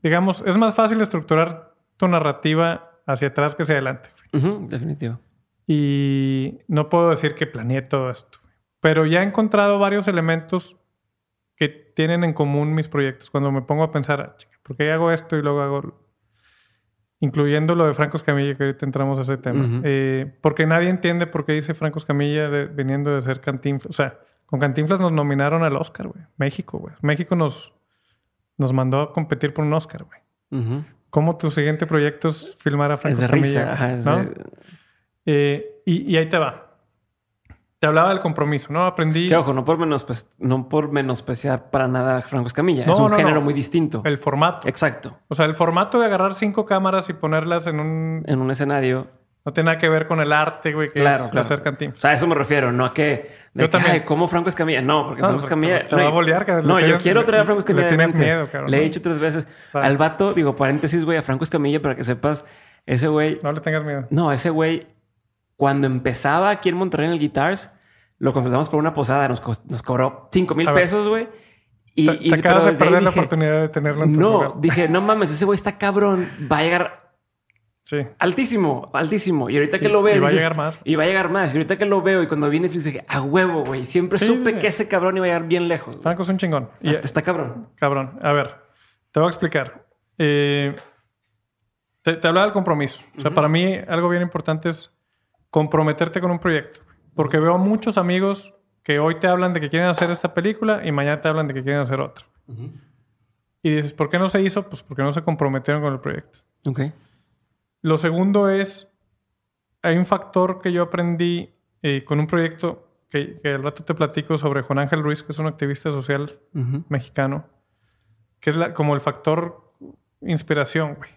digamos, es más fácil estructurar tu narrativa hacia atrás que hacia adelante. Uh-huh, definitivo. Y no puedo decir que planeé todo esto, pero ya he encontrado varios elementos que tienen en común mis proyectos. Cuando me pongo a pensar, ¿por qué hago esto y luego hago...? Incluyendo lo de Franco Escamilla, que ahorita entramos a ese tema. Uh-huh. Porque nadie entiende por qué dice Franco Escamilla viniendo de ser Cantinflas. O sea, con Cantinflas nos nominaron al Oscar, güey. México, güey. México nos mandó a competir por un Oscar, güey. Uh-huh. ¿Cómo tu siguiente proyecto es filmar a Franco Escamilla? Ajá, ¿no? Y ahí te va. Te hablaba del compromiso, ¿no? Aprendí... Que ojo, no por menospreciar para nada a Franco Escamilla. No, es un género muy distinto. El formato. Exacto. O sea, el formato de agarrar 5 cámaras y ponerlas en un escenario... No tiene nada que ver con el arte, güey, que claro, es claro. Hacer Cantinflas. O sea, a eso me refiero, no a que... Yo también. ¿Cómo Franco Escamilla? No, porque Franco Escamilla... Te va a bolear, cabrón. No, yo quiero traer a Franco Escamilla. Le tienes miedo, cabrón. Le he dicho 3 veces. Vale. Al vato, digo, paréntesis, güey, a Franco Escamilla, para que sepas, ese güey... No le tengas miedo. No, ese güey, cuando empezaba aquí en Monterrey en el Guitars, lo contratamos por una posada. Nos cobró $5,000, güey. Y te acabas de perder la oportunidad de tenerlo en tu lugar. No, dije, no mames, ese güey está cabrón. Va a llegar... Sí. Altísimo. Y ahorita que lo ves... Y va a llegar más. Y ahorita que lo veo y cuando viene dije, a huevo, güey. Siempre supe que ese cabrón iba a llegar bien lejos. Franco es un chingón. Está cabrón. Cabrón. A ver, te voy a explicar. Te hablaba del compromiso. O sea, para mí algo bien importante es comprometerte con un proyecto. Porque veo muchos amigos que hoy te hablan de que quieren hacer esta película y mañana te hablan de que quieren hacer otra. Uh-huh. Y dices, ¿por qué no se hizo? Pues porque no se comprometieron con el proyecto. Ok. Lo segundo es, hay un factor que yo aprendí con un proyecto que al rato te platico sobre Juan Ángel Ruiz, que es un activista social mexicano, que es como el factor inspiración, güey,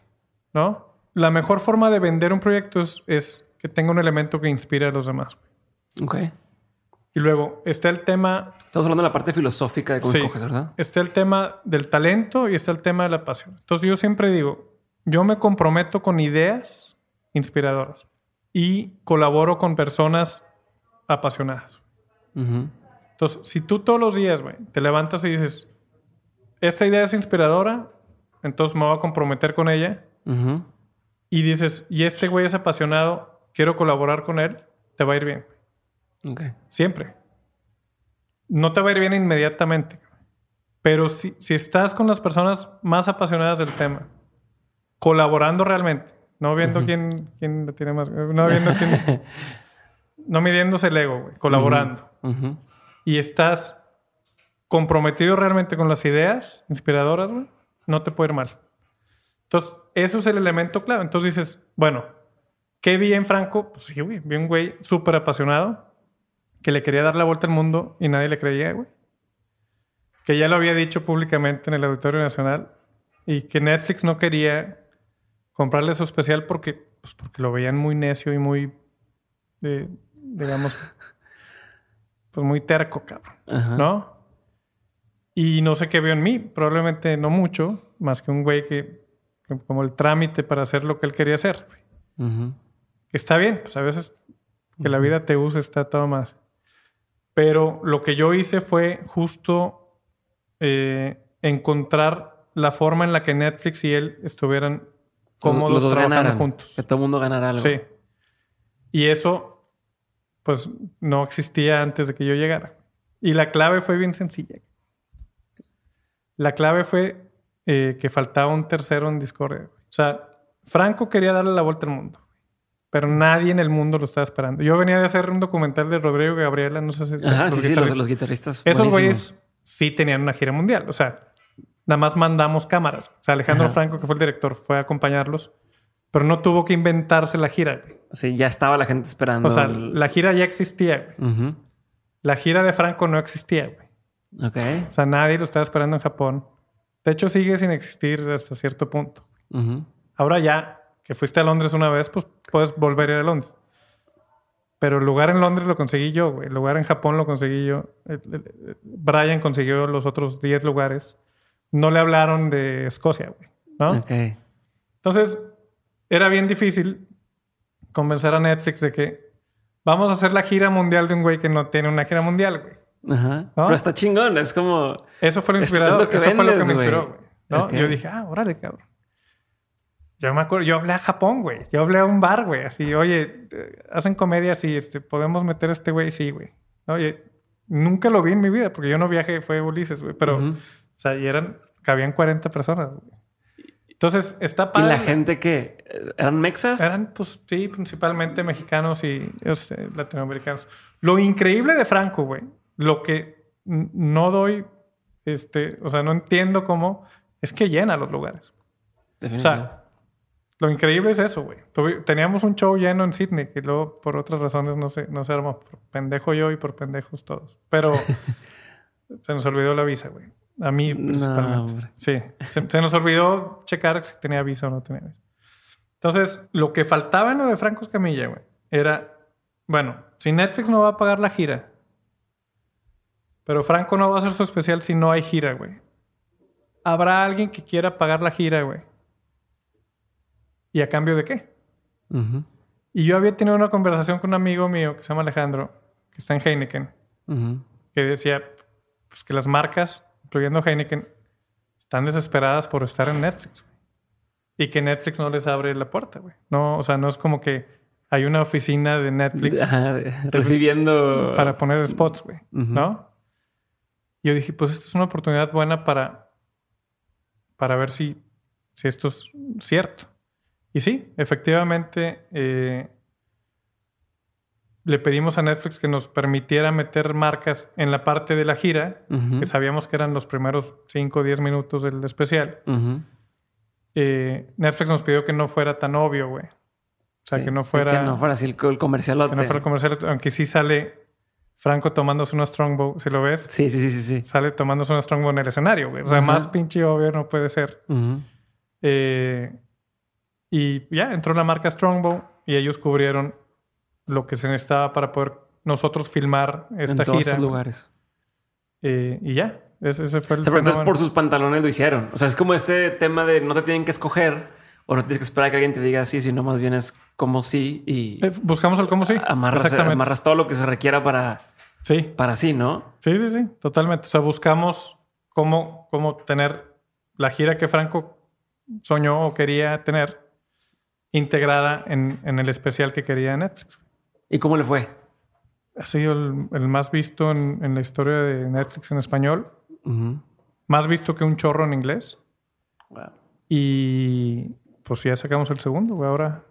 ¿no? La mejor forma de vender un proyecto es que tenga un elemento que inspire a los demás, güey. Ok. Y luego está el tema... Estamos hablando de la parte filosófica de cómo escoges, ¿verdad? Está el tema del talento y está el tema de la pasión. Entonces yo siempre digo... Yo me comprometo con ideas inspiradoras y colaboro con personas apasionadas. Uh-huh. Entonces, si tú todos los días, güey, te levantas y dices, esta idea es inspiradora, entonces me voy a comprometer con ella. Uh-huh. Y dices, y este güey es apasionado, quiero colaborar con él, te va a ir bien. Okay. Siempre. No te va a ir bien inmediatamente. Pero si estás con las personas más apasionadas del tema, colaborando realmente, no viendo quién la tiene más, no viendo quién, no midiéndose el ego, güey, colaborando. Uh-huh. Y estás comprometido realmente con las ideas inspiradoras, güey, no te puede ir mal. Entonces, eso es el elemento clave. Entonces dices, bueno, ¿qué vi en Franco? Pues sí, güey, vi un güey súper apasionado que le quería dar la vuelta al mundo y nadie le creía, güey. Que ya lo había dicho públicamente en el Auditorio Nacional y que Netflix no quería comprarle su especial porque lo veían muy necio y muy, digamos, pues muy terco, cabrón, ajá, ¿no? Y no sé qué vio en mí, probablemente no mucho, más que un güey que como el trámite para hacer lo que él quería hacer. Uh-huh. Está bien, pues a veces que la vida te use está todo mal. Pero lo que yo hice fue justo encontrar la forma en la que Netflix y él estuvieran cómodos trabajando juntos. Que todo el mundo ganara algo. Sí. Y eso, pues, no existía antes de que yo llegara. Y la clave fue bien sencilla. La clave fue que faltaba un tercero en discordia. O sea, Franco quería darle la vuelta al mundo, pero nadie en el mundo lo estaba esperando. Yo venía de hacer un documental de Rodrigo Gabriela, no sé si... Ajá, sí, los guitarristas. Esos güeyes sí tenían una gira mundial. O sea, nada más mandamos cámaras. O sea, Alejandro Ajá. Franco, que fue el director, fue a acompañarlos, pero no tuvo que inventarse la gira. Sí, ya estaba la gente esperando. O sea, la gira ya existía. Uh-huh. La gira de Franco no existía, güey. Okay. O sea, nadie lo estaba esperando en Japón. De hecho, sigue sin existir hasta cierto punto. Uh-huh. Ahora ya que fuiste a Londres una vez, pues puedes volver a ir a Londres. Pero el lugar en Londres lo conseguí yo, güey. El lugar en Japón lo conseguí yo. Brian consiguió los otros 10 lugares. No le hablaron de Escocia, güey, ¿no? Okay. Entonces, era bien difícil convencer a Netflix de que vamos a hacer la gira mundial de un güey que no tiene una gira mundial, güey. Ajá. ¿No? Pero está chingón. Es como... Eso fue lo inspirador. Eso fue lo que me inspiró, güey. ¿No? Okay. Yo dije, órale, cabrón. Yo me acuerdo, yo hablé a Japón, güey. Yo hablé a un bar, güey. Así, oye, hacen comedia así, podemos meter a este güey, sí, güey. Oye, nunca lo vi en mi vida porque yo no viajé, fue Ulises, güey. Pero, uh-huh. O sea, y cabían 40 personas, güey. Entonces, está padre. ¿Y la gente qué? ¿Eran mexas? Eran, pues sí, principalmente mexicanos y latinoamericanos. Lo increíble de Franco, güey, lo que no doy, o sea, no entiendo cómo, es que llena los lugares. O sea, lo increíble es eso, güey. Teníamos un show lleno en Sydney, que luego por otras razones no se armó. Por pendejo yo y por pendejos todos. Pero se nos olvidó la visa, güey. A mí principalmente. No, sí. Se nos olvidó checar si tenía visa o no tenía visa. Entonces, lo que faltaba en lo de Franco Escamilla, güey, era... Bueno, si Netflix no va a pagar la gira, pero Franco no va a hacer su especial si no hay gira, güey. ¿Habrá alguien que quiera pagar la gira, güey? ¿Y a cambio de qué? Uh-huh. Y yo había tenido una conversación con un amigo mío que se llama Alejandro, que está en Heineken, uh-huh. que decía pues, que las marcas, incluyendo Heineken, están desesperadas por estar en Netflix, güey. Y que Netflix no les abre la puerta, güey. No, o sea, no es como que hay una oficina de Netflix recibiendo... para poner spots, güey, uh-huh. ¿no? Y yo dije, pues esta es una oportunidad buena para ver si esto es cierto. Y sí, efectivamente, le pedimos a Netflix que nos permitiera meter marcas en la parte de la gira, uh-huh. que sabíamos que eran los primeros 5 o 10 minutos del especial. Uh-huh. Netflix nos pidió que no fuera tan obvio, güey. O sea, sí, que no fuera... Sí, que no fuera así el comercialote. Que no fuera el comercialote, aunque sí sale Franco tomándose una Strongbow, ¿sí lo ves? Sí, sí, sí, sí, sí. Sale tomándose una Strongbow en el escenario, güey. O sea, uh-huh. más pinche obvio no puede ser. Uh-huh. Y ya, entró la marca Strongbow y ellos cubrieron lo que se necesitaba para poder nosotros filmar esta gira. En todos estos lugares. Y ya, ese fue el fenómeno. Por sus pantalones lo hicieron. O sea, es como ese tema de no te tienen que escoger o no tienes que esperar a que alguien te diga sí, sino más bien es como sí y... buscamos el como sí. Amarras todo lo que se requiera para sí, para sí, ¿no? Sí, sí, sí. Totalmente. O sea, buscamos cómo tener la gira que Franco soñó o quería tener integrada en el especial que quería Netflix. ¿Y cómo le fue? Ha sido el más visto en la historia de Netflix en español. Uh-huh. Más visto que un chorro en inglés. Wow. Y pues ya sacamos el segundo, güey. Ahora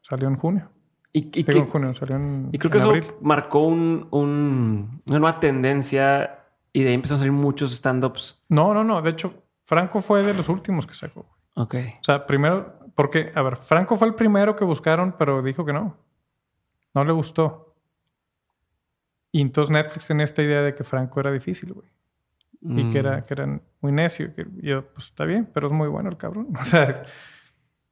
salió en junio. Y creo que eso abril. Marcó una nueva tendencia y de ahí empezaron a salir muchos stand-ups. No. De hecho, Franco fue de los últimos que sacó. Ok. O sea, primero... Porque, a ver, Franco fue el primero que buscaron, pero dijo que no. No le gustó. Y entonces Netflix tenía esta idea de que Franco era difícil, güey. Y que era muy necio. Y yo, pues está bien, pero es muy bueno el cabrón. O sea,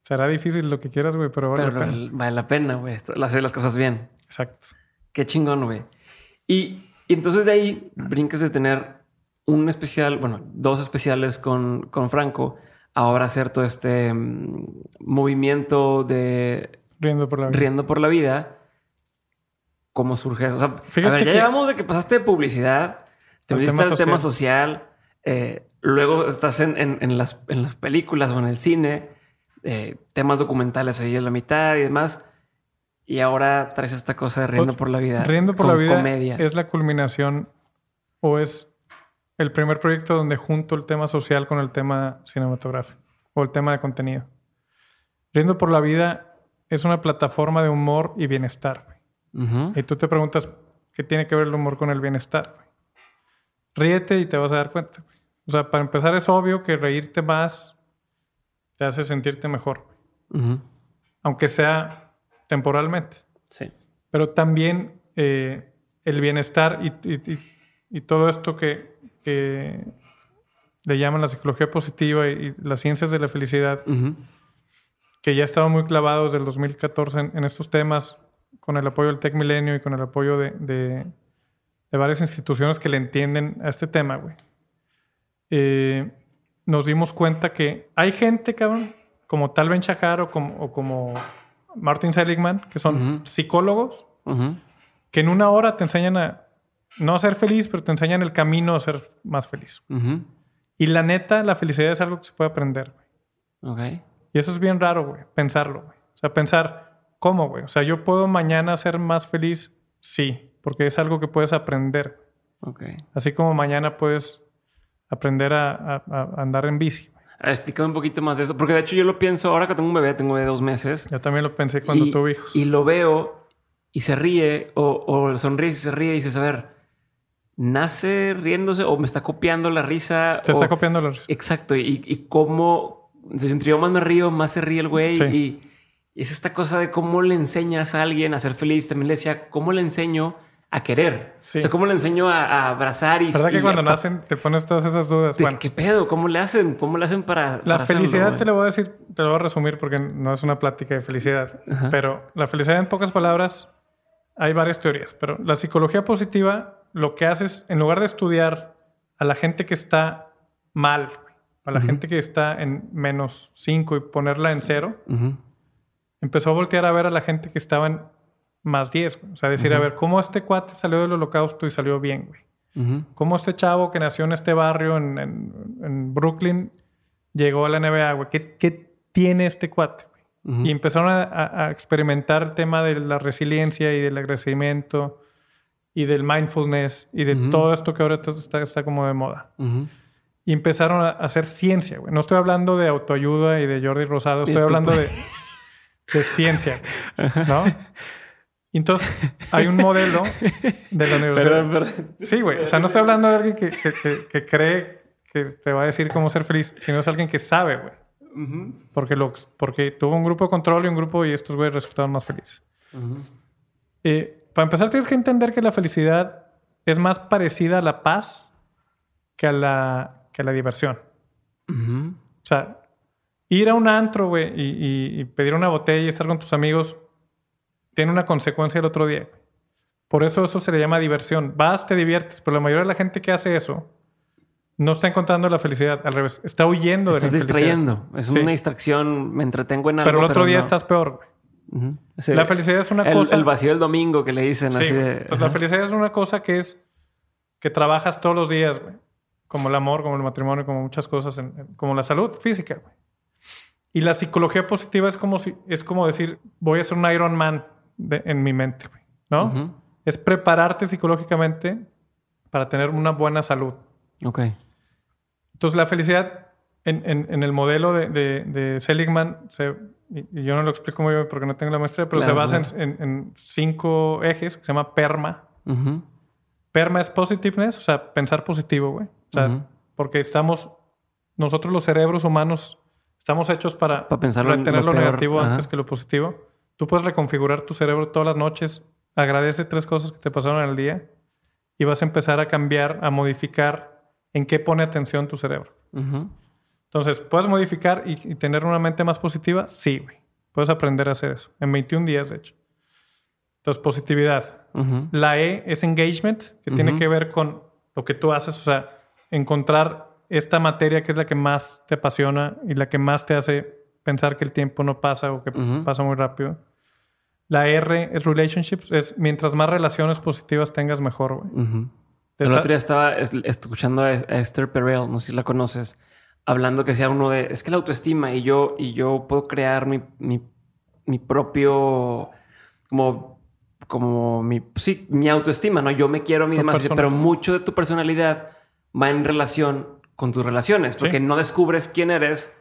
será difícil lo que quieras, güey, pero vale la pena. Vale la pena, güey. Hacer las cosas bien. Exacto. Qué chingón, güey. Y entonces de ahí brincas de tener un especial, bueno, 2 especiales con Franco. Ahora hacer todo este movimiento de... Riendo por la vida. ¿Cómo surge eso? O sea, fíjate, a ver, ya llevamos de que pasaste de publicidad, te metiste al tema social, luego estás en las películas o en el cine, temas documentales ahí en la mitad y demás. Y ahora traes esta cosa de Riendo por la Vida. Riendo por la Vida comedia. Es la culminación o es el primer proyecto donde junto el tema social con el tema cinematográfico o el tema de contenido. Riendo por la Vida es una plataforma de humor y bienestar. Uh-huh. Y tú te preguntas qué tiene que ver el humor con el bienestar. Ríete y te vas a dar cuenta. O sea, para empezar es obvio que reírte más te hace sentirte mejor. Uh-huh. Aunque sea temporalmente. Sí. Pero también el bienestar y todo esto que le llaman la psicología positiva y las ciencias de la felicidad, uh-huh, que ya estaba muy clavado desde el 2014 en estos temas, con el apoyo del Tech Milenio y con el apoyo de varias instituciones que le entienden a este tema, güey. Nos dimos cuenta que hay gente, cabrón, como Tal Ben Shahar o como Martin Seligman, que son uh-huh psicólogos, uh-huh, que en una hora te enseñan a no a ser feliz, pero te enseñan el camino a ser más feliz. Uh-huh. Y la neta, la felicidad es algo que se puede aprender, güey. Okay. Y eso es bien raro, güey, pensarlo, güey. O sea, pensar, ¿cómo, güey? O sea, ¿yo puedo mañana ser más feliz? Sí, porque es algo que puedes aprender. Okay. Así como mañana puedes aprender a andar en bici. Explícame un poquito más de eso. Porque de hecho yo lo pienso, ahora que tengo un bebé, tengo de 2 meses. Yo también lo pensé cuando tuve hijos. Y lo veo y se ríe o sonríe y se ríe y dices, a ver, ¿nace riéndose o me está copiando la risa? Te está copiando la risa. Exacto. Y cómo, entre yo más me río, más se ríe el güey. Sí. Y es esta cosa de cómo le enseñas a alguien a ser feliz. También le decía, ¿cómo le enseño a querer? Sí. O sea, ¿cómo le enseño a abrazar? ¿Verdad que cuando nacen te pones todas esas dudas? Bueno, ¿qué pedo? ¿Cómo le hacen? ¿Cómo le hacen para la felicidad? Hacerlo, te lo voy a decir, te lo voy a resumir porque no es una plática de felicidad. Ajá. Pero la felicidad, en pocas palabras, hay varias teorías. Pero la psicología positiva lo que hace es, en lugar de estudiar a la gente que está mal, a la uh-huh gente que está en menos 5 y ponerla en 0, sí, uh-huh, empezó a voltear a ver a la gente que estaba en más 10, güey. O sea, decir, uh-huh, a ver, ¿cómo este cuate salió del holocausto y salió bien, güey? Uh-huh. ¿Cómo este chavo que nació en este barrio en Brooklyn llegó a la NBA, güey? ¿Qué tiene este cuate, güey? Uh-huh. Y empezaron a experimentar el tema de la resiliencia y del agradecimiento y del mindfulness y de uh-huh todo esto que ahora está como de moda. Uh-huh. Y empezaron a hacer ciencia, güey. No estoy hablando de autoayuda y de Jordi Rosado. Estoy hablando de ciencia, güey, ¿no? Entonces, hay un modelo de la universidad. Perdón. Sí, güey. O sea, no estoy hablando de alguien que cree que te va a decir cómo ser feliz, sino es alguien que sabe, güey. Uh-huh. Porque tuvo un grupo de control y un grupo y estos güeyes resultaron más felices. Uh-huh. Para empezar, tienes que entender que la felicidad es más parecida a la paz que a la diversión. Uh-huh. O sea, ir a un antro, güey, y pedir una botella y estar con tus amigos tiene una consecuencia el otro día. Por eso se le llama diversión. Vas, te diviertes, pero la mayoría de la gente que hace eso no está encontrando la felicidad. Al revés, está huyendo de la felicidad. Estás distrayendo. Es sí una distracción. Me entretengo en algo. Pero el otro día no estás peor. Uh-huh. Sí. La felicidad es una cosa... El vacío del domingo que le dicen. Sí, así de... Entonces, la felicidad es una cosa que es... que trabajas todos los días, güey. Como el amor, como el matrimonio, como muchas cosas. Como la salud física, güey. Y la psicología positiva es como decir... voy a ser un Iron Man en mi mente, güey, ¿no? Uh-huh. Es prepararte psicológicamente para tener una buena salud. Ok. Entonces, la felicidad en el modelo de Seligman, y yo no lo explico muy bien porque no tengo la muestra, pero claro, se basa en 5 ejes que se llama PERMA. Uh-huh. PERMA es positiveness, o sea, pensar positivo, güey. O sea, uh-huh, porque nosotros los cerebros humanos estamos hechos para retener lo negativo peor antes que lo positivo. Tú puedes reconfigurar tu cerebro todas las noches. Agradece 3 cosas que te pasaron en el día y vas a empezar a cambiar, a modificar en qué pone atención tu cerebro. Uh-huh. Entonces, ¿puedes modificar y tener una mente más positiva? Sí, güey. Puedes aprender a hacer eso. En 21 días, de hecho. Entonces, positividad. Uh-huh. La E es engagement, que uh-huh tiene que ver con lo que tú haces. O sea, encontrar esta materia que es la que más te apasiona y la que más te hace pensar que el tiempo no pasa o que uh-huh pasa muy rápido. La R es relationships. Es mientras más relaciones positivas tengas, mejor, güey. Uh-huh. El otro día estaba escuchando a Esther Perel, no sé si la conoces, hablando que sea uno de... Es que la autoestima y yo puedo crear mi propio... como mi autoestima, ¿no? Yo me quiero a mí demás, pero mucho de tu personalidad va en relación con tus relaciones, porque no descubres quién eres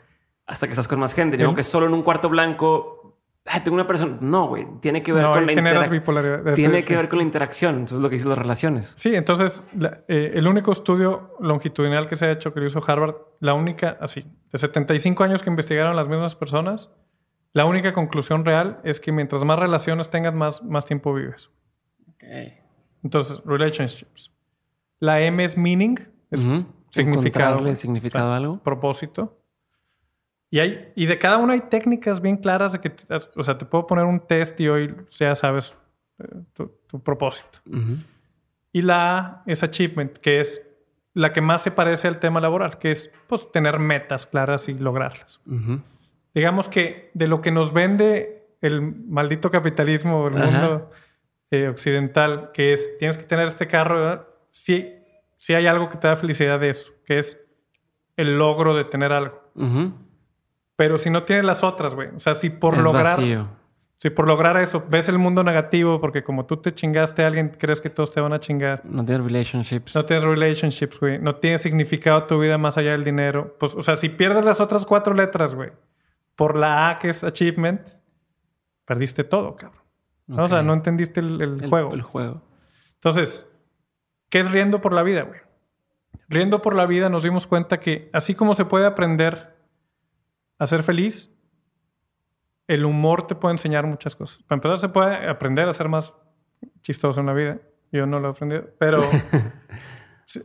hasta que estás con más gente. Digo que solo en un cuarto blanco, tengo una persona. No, güey, tiene que ver con la interacción. Tiene que ver con la interacción. Entonces es lo que dicen las relaciones. Sí, entonces el único estudio longitudinal que se ha hecho, que hizo Harvard, la única, así, de 75 años que investigaron las mismas personas, la única conclusión real es que mientras más relaciones tengas, más tiempo vives. Okay. Entonces, relationships. La M es meaning, es significado. Encontrarle significado, o sea, algo. Propósito. Y de cada uno hay técnicas bien claras de que, o sea, te puedo poner un test y hoy ya sabes tu propósito. Y la A es achievement, que es la que más se parece al tema laboral, que es pues tener metas claras y lograrlas. Digamos que de lo que nos vende el maldito capitalismo, el mundo occidental, que es tienes que tener este carro, ¿verdad? Sí hay algo que te da felicidad de eso, que es el logro de tener algo. Pero si no tienes las otras, güey, o sea, si por lograr eso ves el mundo negativo, porque como tú te chingaste a alguien, crees que todos te van a chingar. No tienes relationships, güey. No tiene significado tu vida más allá del dinero. Pues, o sea, si pierdes las otras 4 letras, güey, por la A, que es achievement, perdiste todo, cabrón. Okay. O sea, no entendiste el juego. El juego. Entonces, ¿qué es Riendo por la Vida, güey? Riendo por la Vida nos dimos cuenta que así como se puede aprender a ser feliz, el humor te puede enseñar muchas cosas. Para empezar, se puede aprender a ser más chistoso en la vida. Yo no lo he aprendido, pero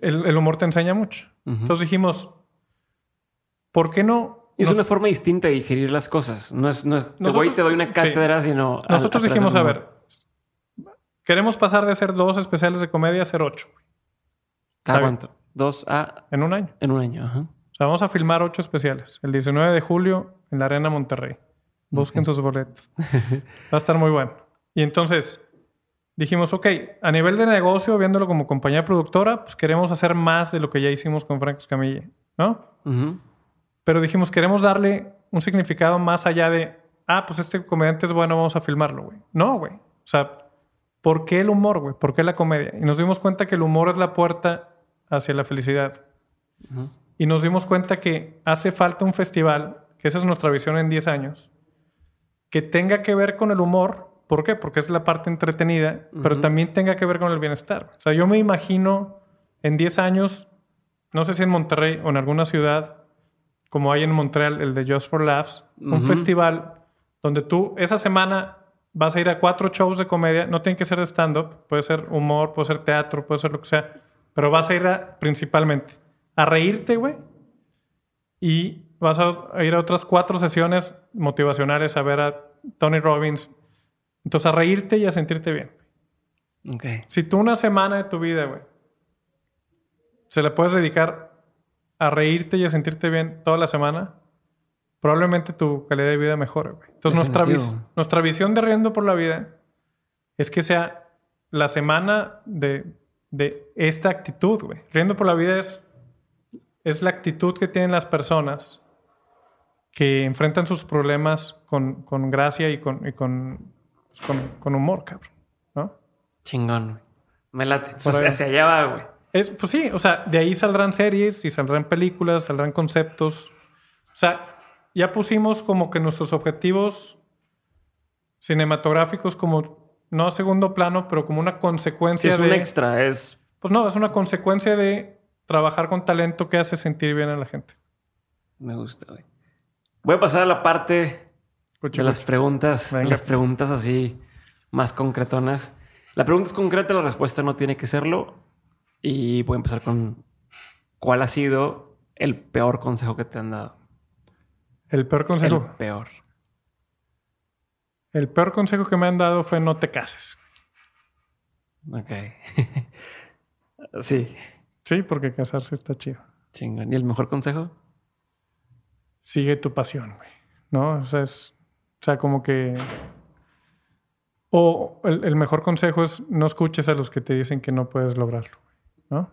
el humor te enseña mucho. Entonces dijimos, ¿por qué no...? Es una forma distinta de digerir las cosas. Te doy una cátedra, sino... Nosotros dijimos, a ver, queremos pasar de ser 2 especiales de comedia a ser 8. ¿Cada cuánto? 2 a... En un año. En un año, ajá. O sea, vamos a filmar 8 especiales. El 19 de julio en la Arena Monterrey. Busquen sus boletos. Va a estar muy bueno. Y entonces dijimos, a nivel de negocio, viéndolo como compañía productora, pues queremos hacer más de lo que ya hicimos con Franco Escamilla, ¿no? Pero dijimos, queremos darle un significado más allá de, pues este comediante es bueno, vamos a filmarlo, güey. No, güey. O sea, ¿por qué el humor, güey? ¿Por qué la comedia? Y nos dimos cuenta que el humor es la puerta hacia la felicidad. Y nos dimos cuenta que hace falta un festival, que esa es nuestra visión en 10 años, que tenga que ver con el humor. ¿Por qué? Porque es la parte entretenida, pero también tenga que ver con el bienestar. O sea, yo me imagino en 10 años, no sé si en Monterrey o en alguna ciudad, como hay en Montreal, el de Just for Laughs, un festival donde tú esa semana vas a ir a 4 shows de comedia. No tienen que ser de stand-up, puede ser humor, puede ser teatro, puede ser lo que sea, pero vas a ir principalmente a reírte, güey, y vas a ir a otras 4 sesiones motivacionales a ver a Tony Robbins. Entonces, a reírte y a sentirte bien. Okay. Si tú una semana de tu vida, güey, se la puedes dedicar a reírte y a sentirte bien toda la semana, probablemente tu calidad de vida mejore, güey. Entonces, nuestra visión de Riendo por la Vida es que sea la semana de esta actitud, güey. Riendo por la Vida es la actitud que tienen las personas que enfrentan sus problemas con gracia y con humor, cabrón, ¿no? Chingón, güey. Me late. Entonces, hacia allá va, güey. Pues sí, o sea, de ahí saldrán series y saldrán películas, saldrán conceptos. O sea, ya pusimos como que nuestros objetivos cinematográficos como, no a segundo plano, pero como una consecuencia de... Sí, es un extra, es... Pues no, es una consecuencia de trabajar con talento que hace sentir bien a la gente. Me gusta, güey. Voy a pasar a la parte de las preguntas. Venga. Las preguntas así más concretonas. La pregunta es concreta, la respuesta no tiene que serlo. Y voy a empezar con ¿cuál ha sido el peor consejo que te han dado? ¿El peor consejo? El peor. El peor consejo que me han dado fue no te cases. Ok. Sí. Sí, porque casarse está chido. Chingón. ¿Y el mejor consejo? Sigue tu pasión, güey. ¿No? O sea, como que... O el mejor consejo es no escuches a los que te dicen que no puedes lograrlo. ¿No?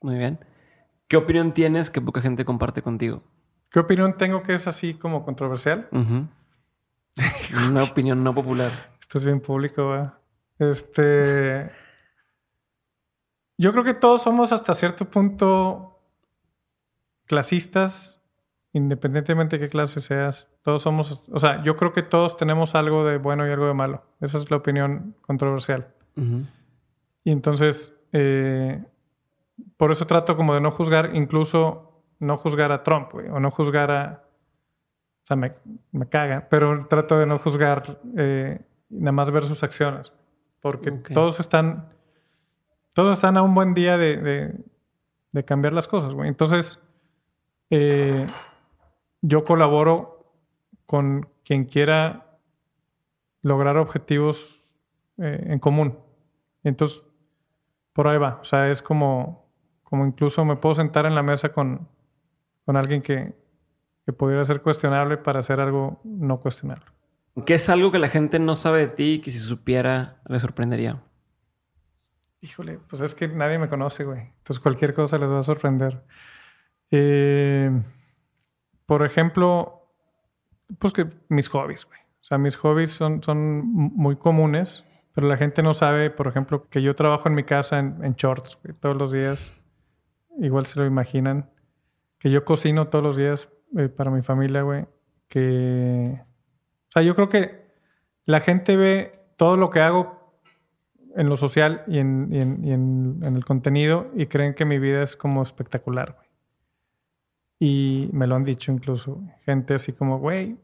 Muy bien. ¿Qué opinión tienes que poca gente comparte contigo? ¿Qué opinión tengo que es así como controversial? Una opinión no popular. Esto es bien público, ¿verdad? Yo creo que todos somos hasta cierto punto clasistas, independientemente de qué clase seas. Todos somos... O sea, yo creo que todos tenemos algo de bueno y algo de malo. Esa es la opinión controversial. Uh-huh. Y entonces, por eso trato como de no juzgar, incluso no juzgar a Trump, güey, o no juzgar a... O sea, me caga, pero trato de no juzgar, nada más ver sus acciones. Porque okay. Todos están a un buen día de cambiar las cosas, güey. Entonces, yo colaboro con quien quiera lograr objetivos en común. Entonces, por ahí va. O sea, es como incluso me puedo sentar en la mesa con alguien que pudiera ser cuestionable para hacer algo no cuestionable. ¿Qué es algo que la gente no sabe de ti y que si supiera le sorprendería? Híjole, pues es que nadie me conoce, güey. Entonces cualquier cosa les va a sorprender. Por ejemplo, pues que mis hobbies, güey. O sea, mis hobbies son muy comunes, pero la gente no sabe, por ejemplo, que yo trabajo en mi casa en shorts, güey, todos los días. Igual se lo imaginan. Que yo cocino todos los días para mi familia, güey. Que... O sea, yo creo que la gente ve todo lo que hago en lo social y en el contenido y creen que mi vida es como espectacular, güey. Y me lo han dicho incluso, güey. Gente así como, güey,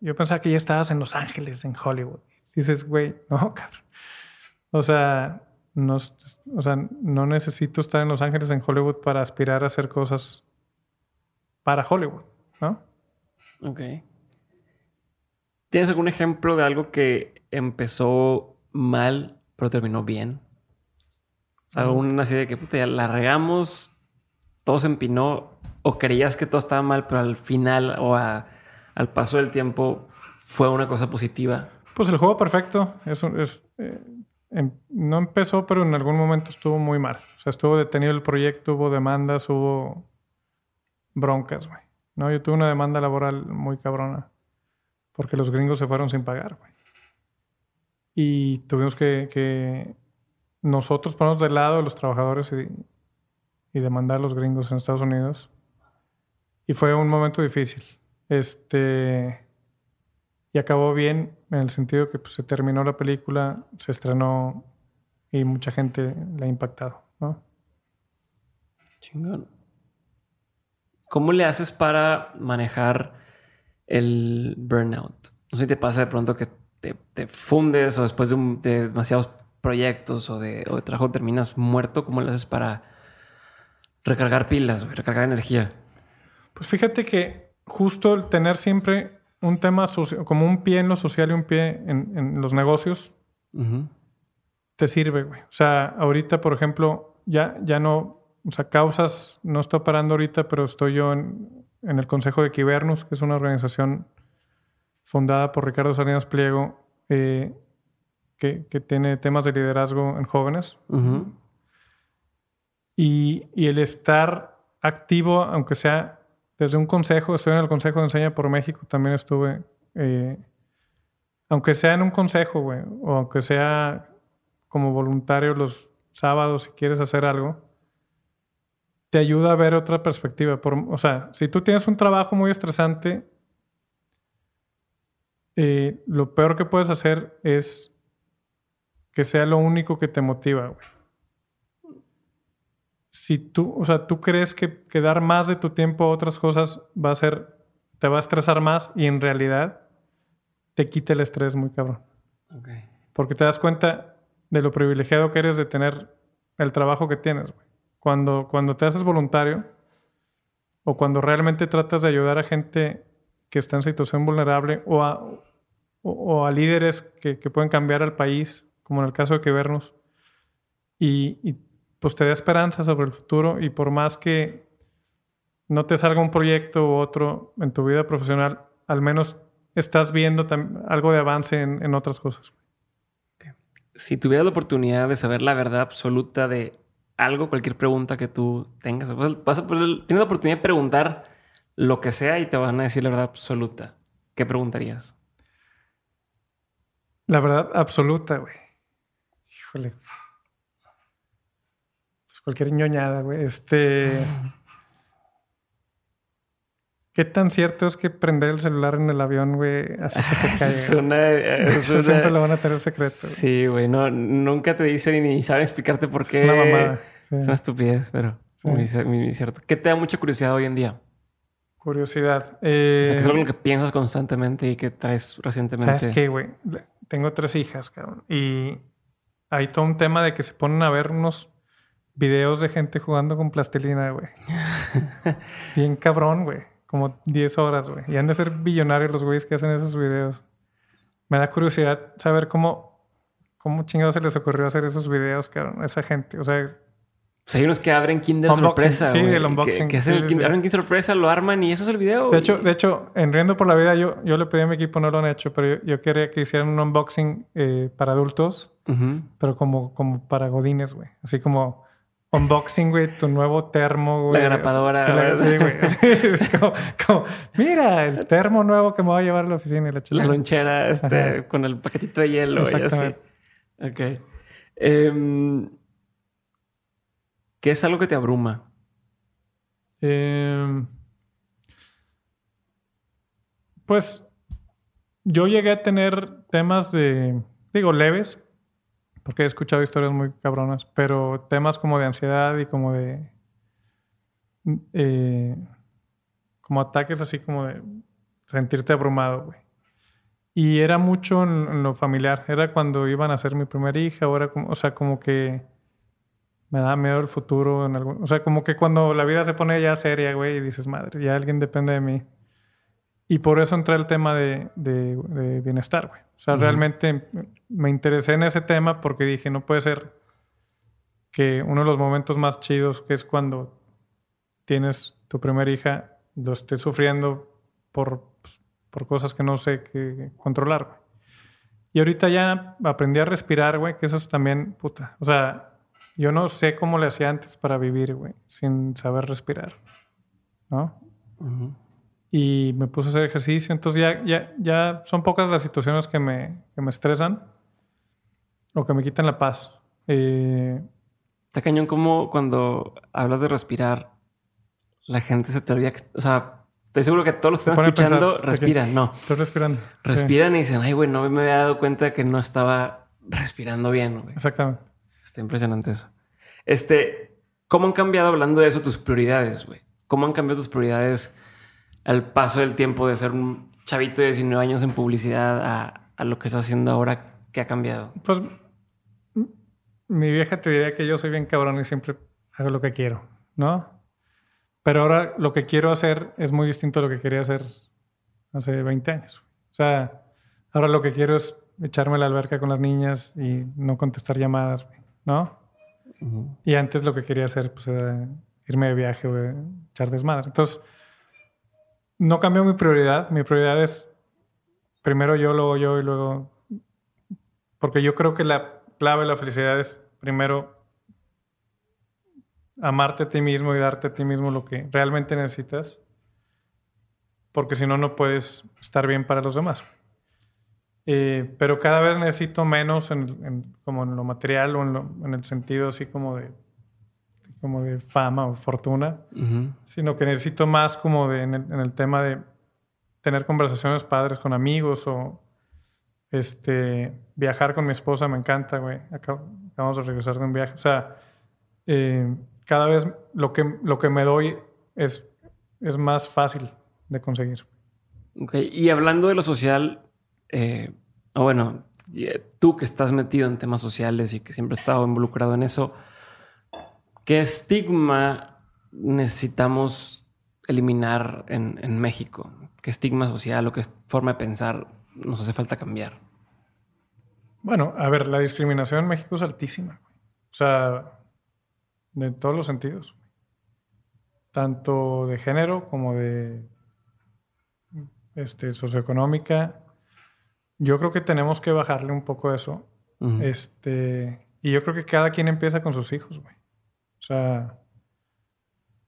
yo pensaba que ya estabas en Los Ángeles, en Hollywood. Y dices, güey, no, cabrón. O sea, no necesito estar en Los Ángeles, en Hollywood para aspirar a hacer cosas para Hollywood, ¿no? Ok. ¿Tienes algún ejemplo de algo que empezó mal pero terminó bien? O sea, alguna así de que puta, ya la regamos, todo se empinó, o creías que todo estaba mal, pero al final o al paso del tiempo fue una cosa positiva. Pues El Juego Perfecto no empezó, pero en algún momento estuvo muy mal. O sea, estuvo detenido el proyecto, hubo demandas, hubo broncas, güey. No, yo tuve una demanda laboral muy cabrona porque los gringos se fueron sin pagar, güey. Y tuvimos que nosotros ponernos del lado de los trabajadores y demandar a los gringos en Estados Unidos. Y fue un momento difícil. Y acabó bien en el sentido que pues, se terminó la película, se estrenó y mucha gente la ha impactado, ¿no? Chingón. ¿Cómo le haces para manejar el burnout? No sé si te pasa de pronto que te fundes o después de demasiados proyectos o de trabajo terminas muerto. ¿Cómo lo haces para recargar pilas, recargar energía? Pues fíjate que justo el tener siempre un tema socio, como un pie en lo social y un pie en los negocios, uh-huh, te sirve, güey. O sea, ahorita, por ejemplo, ya no... O sea, Causas no está operando ahorita, pero estoy yo en el consejo de Cavernus, que es una organización fundada por Ricardo Salinas Pliego, que tiene temas de liderazgo en jóvenes. Uh-huh. Y el estar activo, aunque sea desde un consejo, estoy en el consejo de Enseña por México, también estuve, aunque sea en un consejo, güey, o aunque sea como voluntario los sábados si quieres hacer algo, te ayuda a ver otra perspectiva. O sea, si tú tienes un trabajo muy estresante, lo peor que puedes hacer es que sea lo único que te motiva, güey. Si tú, o sea, tú crees que dar más de tu tiempo a otras cosas te va a estresar más y en realidad te quita el estrés muy cabrón. Okay. Porque te das cuenta de lo privilegiado que eres de tener el trabajo que tienes, güey. Cuando te haces voluntario o cuando realmente tratas de ayudar a gente que está en situación vulnerable o a líderes que pueden cambiar al país, como en el caso de Cavernus, y pues te da esperanza sobre el futuro, y por más que no te salga un proyecto u otro en tu vida profesional, al menos estás viendo algo de avance en otras cosas. Okay. Si tuvieras la oportunidad de saber la verdad absoluta de algo, cualquier pregunta que tú tengas, tienes la oportunidad de preguntar lo que sea y te van a decir la verdad absoluta, ¿qué preguntarías? La verdad absoluta, güey. Híjole. Pues cualquier ñoñada, güey. ¿Qué tan cierto es que prender el celular en el avión, güey, hace que se caiga? Eso siempre lo van a tener secreto. Güey. Sí, güey. No, nunca te dicen ni saben explicarte por qué. Es una mamada. Sí. Es una estupidez, pero sí. Muy cierto. ¿Qué te da mucha curiosidad hoy en día? Curiosidad. O sea, que es algo que piensas constantemente y que traes recientemente. ¿Sabes qué, güey? Tengo 3 hijas, cabrón. Y hay todo un tema de que se ponen a ver unos videos de gente jugando con plastilina, güey. Bien cabrón, güey. Como 10 horas, güey. Y han de ser billonarios los güeyes que hacen esos videos. Me da curiosidad saber cómo chingados se les ocurrió hacer esos videos, cabrón. Esa gente, o sea... Pues hay unos que abren Kinder Sorpresa. Sí, wey. El unboxing. Que hacen abren Kinder Sorpresa, lo arman y eso es el video. De hecho, en Riendo por la Vida yo le pedí a mi equipo, no lo han hecho, pero yo quería que hicieran un unboxing para adultos, pero como para godines, güey. Así como... Unboxing, güey, tu nuevo termo, güey. La grapadora. Sí, güey. Sí, como, mira, el termo nuevo que me va a llevar a la oficina y la chela. La lonchera, con el paquetito de hielo. Exactamente. Y así. Ok. ¿Qué es algo que te abruma? Pues yo llegué a tener temas de, digo, leves. Porque he escuchado historias muy cabronas, pero temas como de ansiedad y como de... como ataques así como de sentirte abrumado, güey. Y era mucho en lo familiar. Era cuando iban a ser mi primera hija. Como que me daba miedo el futuro. O sea, como que cuando la vida se pone ya seria, güey, y dices, madre, ya alguien depende de mí. Y por eso entré al tema de bienestar, güey. O sea, realmente me interesé en ese tema porque dije, no puede ser que uno de los momentos más chidos, que es cuando tienes tu primera hija, lo estés sufriendo por cosas que no sé qué controlar, güey. Y ahorita ya aprendí a respirar, güey, que eso es también, puta. O sea, yo no sé cómo le hacía antes para vivir, güey, sin saber respirar, ¿no? Y me puse a hacer ejercicio. Entonces ya son pocas las situaciones que me estresan o que me quitan la paz. Está cañón como cuando hablas de respirar, la gente se te olvida. O sea, estoy seguro que todos los que están escuchando respiran. No. Estoy respirando. Respiran sí. Y dicen, ay, güey, no me había dado cuenta que no estaba respirando bien, güey. Exactamente. Está impresionante eso. ¿Cómo han cambiado, hablando de eso, tus prioridades, güey? ¿Cómo han cambiado tus prioridades al paso del tiempo, de ser un chavito de 19 años en publicidad a lo que estás haciendo ahora? ¿Qué ha cambiado? Pues mi vieja te diría que yo soy bien cabrón y siempre hago lo que quiero, ¿no? Pero ahora lo que quiero hacer es muy distinto a lo que quería hacer hace 20 años. O sea, ahora lo que quiero es echarme a la alberca con las niñas y no contestar llamadas, ¿no? Y antes lo que quería hacer pues, era irme de viaje o echar desmadre. Entonces... No cambió mi prioridad. Mi prioridad es primero yo, luego yo y luego... Porque yo creo que la clave de la felicidad es primero amarte a ti mismo y darte a ti mismo lo que realmente necesitas. Porque si no, no puedes estar bien para los demás. Pero cada vez necesito menos como en lo material o en el sentido así como de fama o fortuna, sino que necesito más como de en el tema de tener conversaciones padres con amigos o viajar con mi esposa. Me encanta, güey. Acabamos de regresar de un viaje. O sea, cada vez lo que me doy es más fácil de conseguir. Ok. Y hablando de lo social, tú que estás metido en temas sociales y que siempre has estado involucrado en eso, ¿qué estigma necesitamos eliminar en México? ¿Qué estigma social o qué forma de pensar nos hace falta cambiar? Bueno, a ver, la discriminación en México es altísima. Güey. O sea, de todos los sentidos. Tanto de género como de socioeconómica. Yo creo que tenemos que bajarle un poco eso. Y yo creo que cada quien empieza con sus hijos, güey. O sea,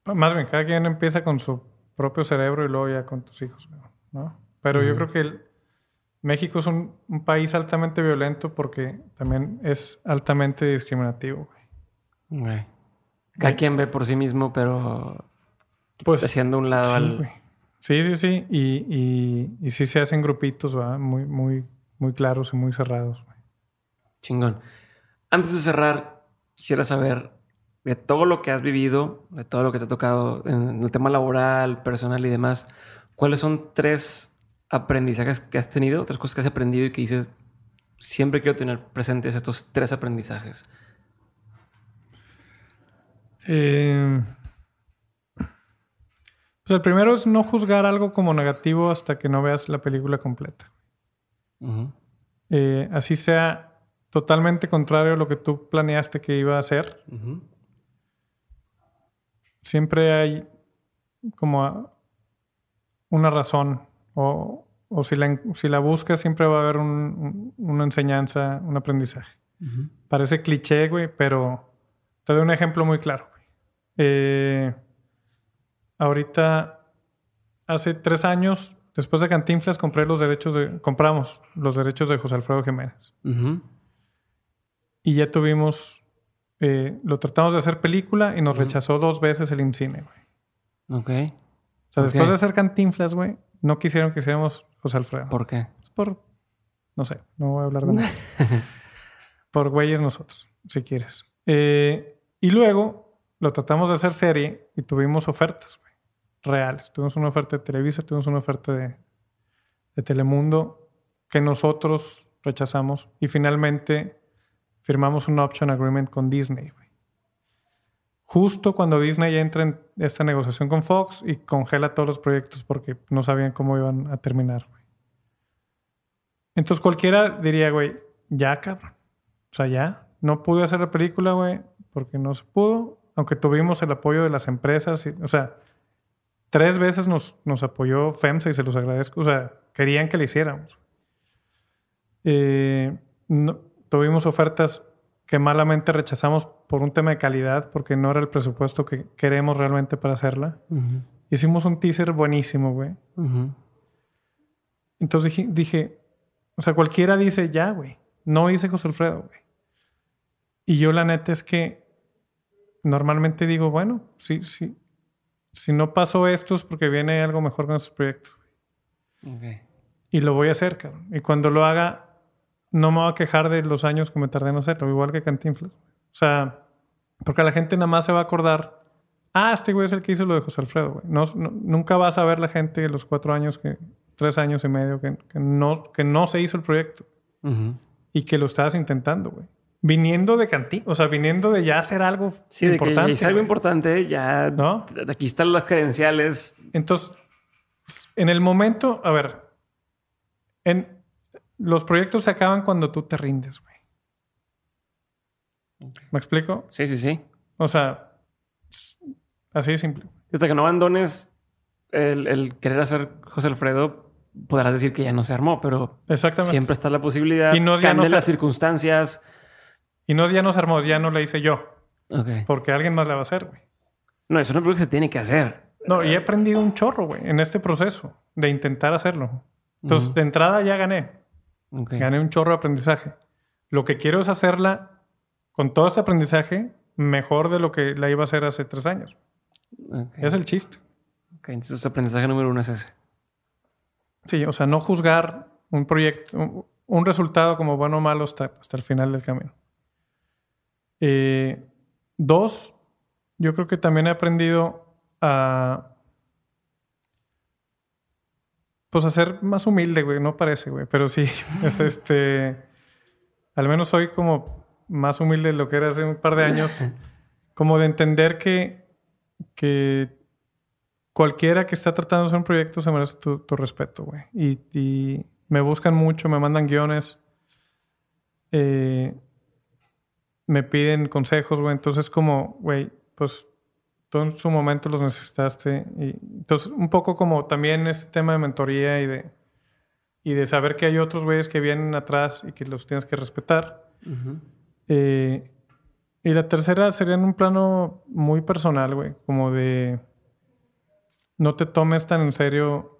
más bien, cada quien empieza con su propio cerebro y luego ya con tus hijos, ¿no? Pero yo creo que México es un país altamente violento porque también es altamente discriminativo, güey. Güey. Cada quien ve por sí mismo, pero pues, haciendo un lado sí, al... Güey. Sí, sí, sí. Y sí se hacen grupitos, ¿verdad? Muy, muy, muy claros y muy cerrados, güey. Chingón. Antes de cerrar, quisiera saber de todo lo que has vivido, de todo lo que te ha tocado en el tema laboral, personal y demás, ¿cuáles son tres aprendizajes que has tenido, otras cosas que has aprendido y que dices, siempre quiero tener presentes estos tres aprendizajes? Pues el primero es no juzgar algo como negativo hasta que no veas la película completa. Uh-huh. Así sea totalmente contrario a lo que tú planeaste que iba a hacer. Uh-huh. Siempre hay como una razón. O si la buscas, siempre va a haber una enseñanza, un aprendizaje. Uh-huh. Parece cliché, güey, pero te doy un ejemplo muy claro, güey. Ahorita, hace 3 años, después de Cantinflas, compramos los derechos de José Alfredo Jiménez. Uh-huh. Y ya tuvimos... lo tratamos de hacer película y nos rechazó 2 veces el IMCINE, güey. Ok. O sea, después de hacer Cantinflas, güey, no quisieron que hiciéramos José Alfredo. ¿Por qué? No sé, no voy a hablar de nada. Por güeyes nosotros, si quieres. Y luego lo tratamos de hacer serie y tuvimos ofertas, güey, reales. Tuvimos una oferta de Televisa, tuvimos una oferta de Telemundo que nosotros rechazamos y finalmente firmamos un option agreement con Disney, güey. Justo cuando Disney entra en esta negociación con Fox y congela todos los proyectos porque no sabían cómo iban a terminar, güey. Entonces cualquiera diría, güey, ya, cabrón. O sea, ya. No pude hacer la película, güey, porque no se pudo. Aunque tuvimos el apoyo de las empresas. O sea, 3 veces nos apoyó FEMSA y se los agradezco. O sea, querían que la hiciéramos. No, tuvimos ofertas que malamente rechazamos por un tema de calidad porque no era el presupuesto que queremos realmente para hacerla. Uh-huh. Hicimos un teaser buenísimo, güey. Uh-huh. Entonces dije, o sea, cualquiera dice, ya, güey, no hice José Alfredo, güey. Y yo la neta es que normalmente digo, bueno, sí, si no pasó esto es porque viene algo mejor con estos proyectos. Okay. Y lo voy a hacer, cabrón. Y cuando lo haga, no me voy a quejar de los años que me tardé en hacerlo, igual que Cantinflas. O sea, porque la gente nada más se va a acordar, este güey es el que hizo lo de José Alfredo, güey. No, nunca vas a ver la gente los 4 años, 3 años y medio, que no se hizo el proyecto. Uh-huh. Y que lo estabas intentando, güey. Viniendo de Cantinflas, o sea, viniendo de ya hacer algo importante. Sí, de que ya algo importante, ya... ¿No? Aquí están las credenciales. Entonces, en el momento, a ver, los proyectos se acaban cuando tú te rindes, güey. Okay. ¿Me explico? Sí, sí, sí. O sea, así de simple. Hasta que no abandones el querer hacer José Alfredo, podrás decir que ya no se armó, pero siempre está la posibilidad. Y no cambian las circunstancias. Y no ya no se armó, ya no la hice yo. Okay. Porque alguien más la va a hacer, güey. No, eso no es lo que se tiene que hacer. No, y he aprendido un chorro, güey, en este proceso de intentar hacerlo. Entonces, de entrada ya gané. Okay. Gané un chorro de aprendizaje. Lo que quiero es hacerla con todo este aprendizaje mejor de lo que la iba a hacer hace 3 años. Okay. Es el chiste. Okay. Entonces, aprendizaje número 1 es ese. Sí, o sea, no juzgar un proyecto, un resultado como bueno o malo hasta el final del camino. 2, yo creo que también he aprendido a... Pues a ser más humilde, güey. No parece, güey. Pero sí. Es al menos soy como más humilde de lo que era hace un par de años. Como de entender que cualquiera que está tratando de hacer un proyecto se merece tu respeto, güey. Y me buscan mucho. Me mandan guiones. Me piden consejos, güey. Entonces como, güey, pues... Tú en su momento los necesitaste. Y entonces, un poco como también este tema de mentoría y de saber que hay otros güeyes que vienen atrás y que los tienes que respetar. Uh-huh. Y la tercera sería en un plano muy personal, güey. Como de no te tomes tan en serio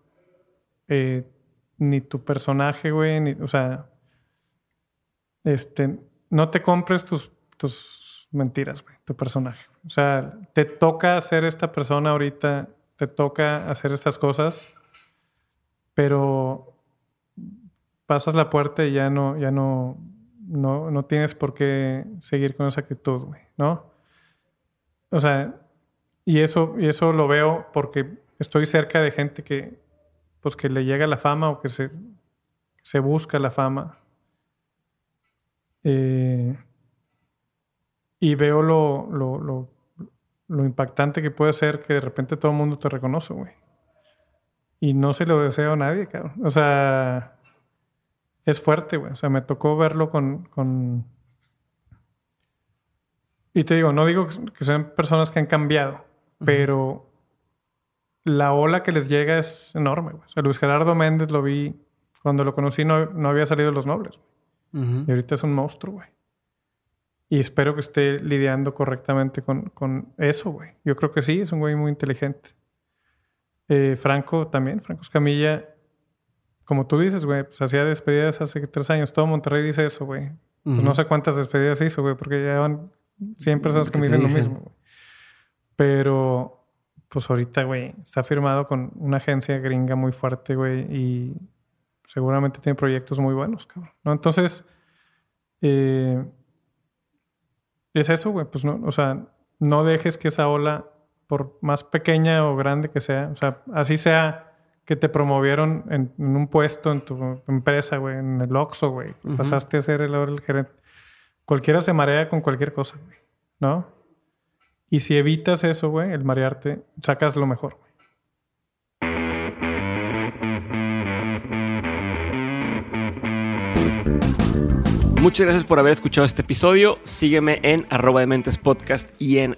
ni tu personaje, güey, ni, o sea, no te compres tus mentiras, güey, tu personaje. O sea, te toca ser esta persona ahorita, te toca hacer estas cosas, pero pasas la puerta y ya no tienes por qué seguir con esa actitud, güey, ¿no? O sea, y eso lo veo porque estoy cerca de gente que, pues, que le llega la fama o que se busca la fama. Y veo lo impactante que puede ser que de repente todo el mundo te reconoce, güey. Y no se lo deseo a nadie, cabrón. O sea, es fuerte, güey. O sea, me tocó verlo con... Y te digo, no digo que sean personas que han cambiado, uh-huh, pero la ola que les llega es enorme, güey. O sea, Luis Gerardo Méndez lo vi... Cuando lo conocí no había salido de Los Nobles. Uh-huh. Y ahorita es un monstruo, güey. Y espero que esté lidiando correctamente con eso, güey. Yo creo que sí, es un güey muy inteligente. Franco también, Franco Escamilla... Como tú dices, güey, pues hacía despedidas hace 3 años. Todo Monterrey dice eso, güey. Pues uh-huh, no sé cuántas despedidas hizo, güey, porque ya van 100 personas que me dicen lo mismo, güey. Pero, pues ahorita, güey, está firmado con una agencia gringa muy fuerte, güey, y seguramente tiene proyectos muy buenos, cabrón, ¿no? Entonces, es eso, güey, pues no, o sea, no dejes que esa ola, por más pequeña o grande que sea, o sea, así sea, que te promovieron en un puesto en tu empresa, güey, en el Oxxo, güey. Uh-huh. Pasaste a ser el gerente. Cualquiera se marea con cualquier cosa, güey, ¿no? Y si evitas eso, güey, el marearte, sacas lo mejor, güey. Muchas gracias por haber escuchado este episodio. Sígueme en @dementespodcast y en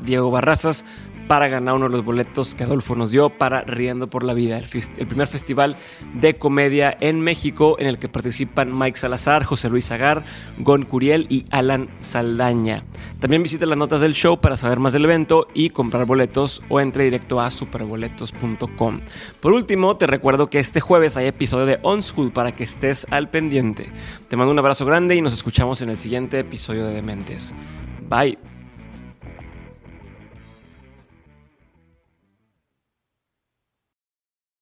@diegobarrazas. Para ganar uno de los boletos que Adolfo nos dio para Riendo por la Vida, el primer festival de comedia en México en el que participan Mike Salazar, José Luis Agar, Gon Curiel y Alan Saldaña. También visita las notas del show para saber más del evento y comprar boletos o entre directo a superboletos.com. Por último, te recuerdo que este jueves hay episodio de On School para que estés al pendiente. Te mando un abrazo grande y nos escuchamos en el siguiente episodio de Dementes. Bye.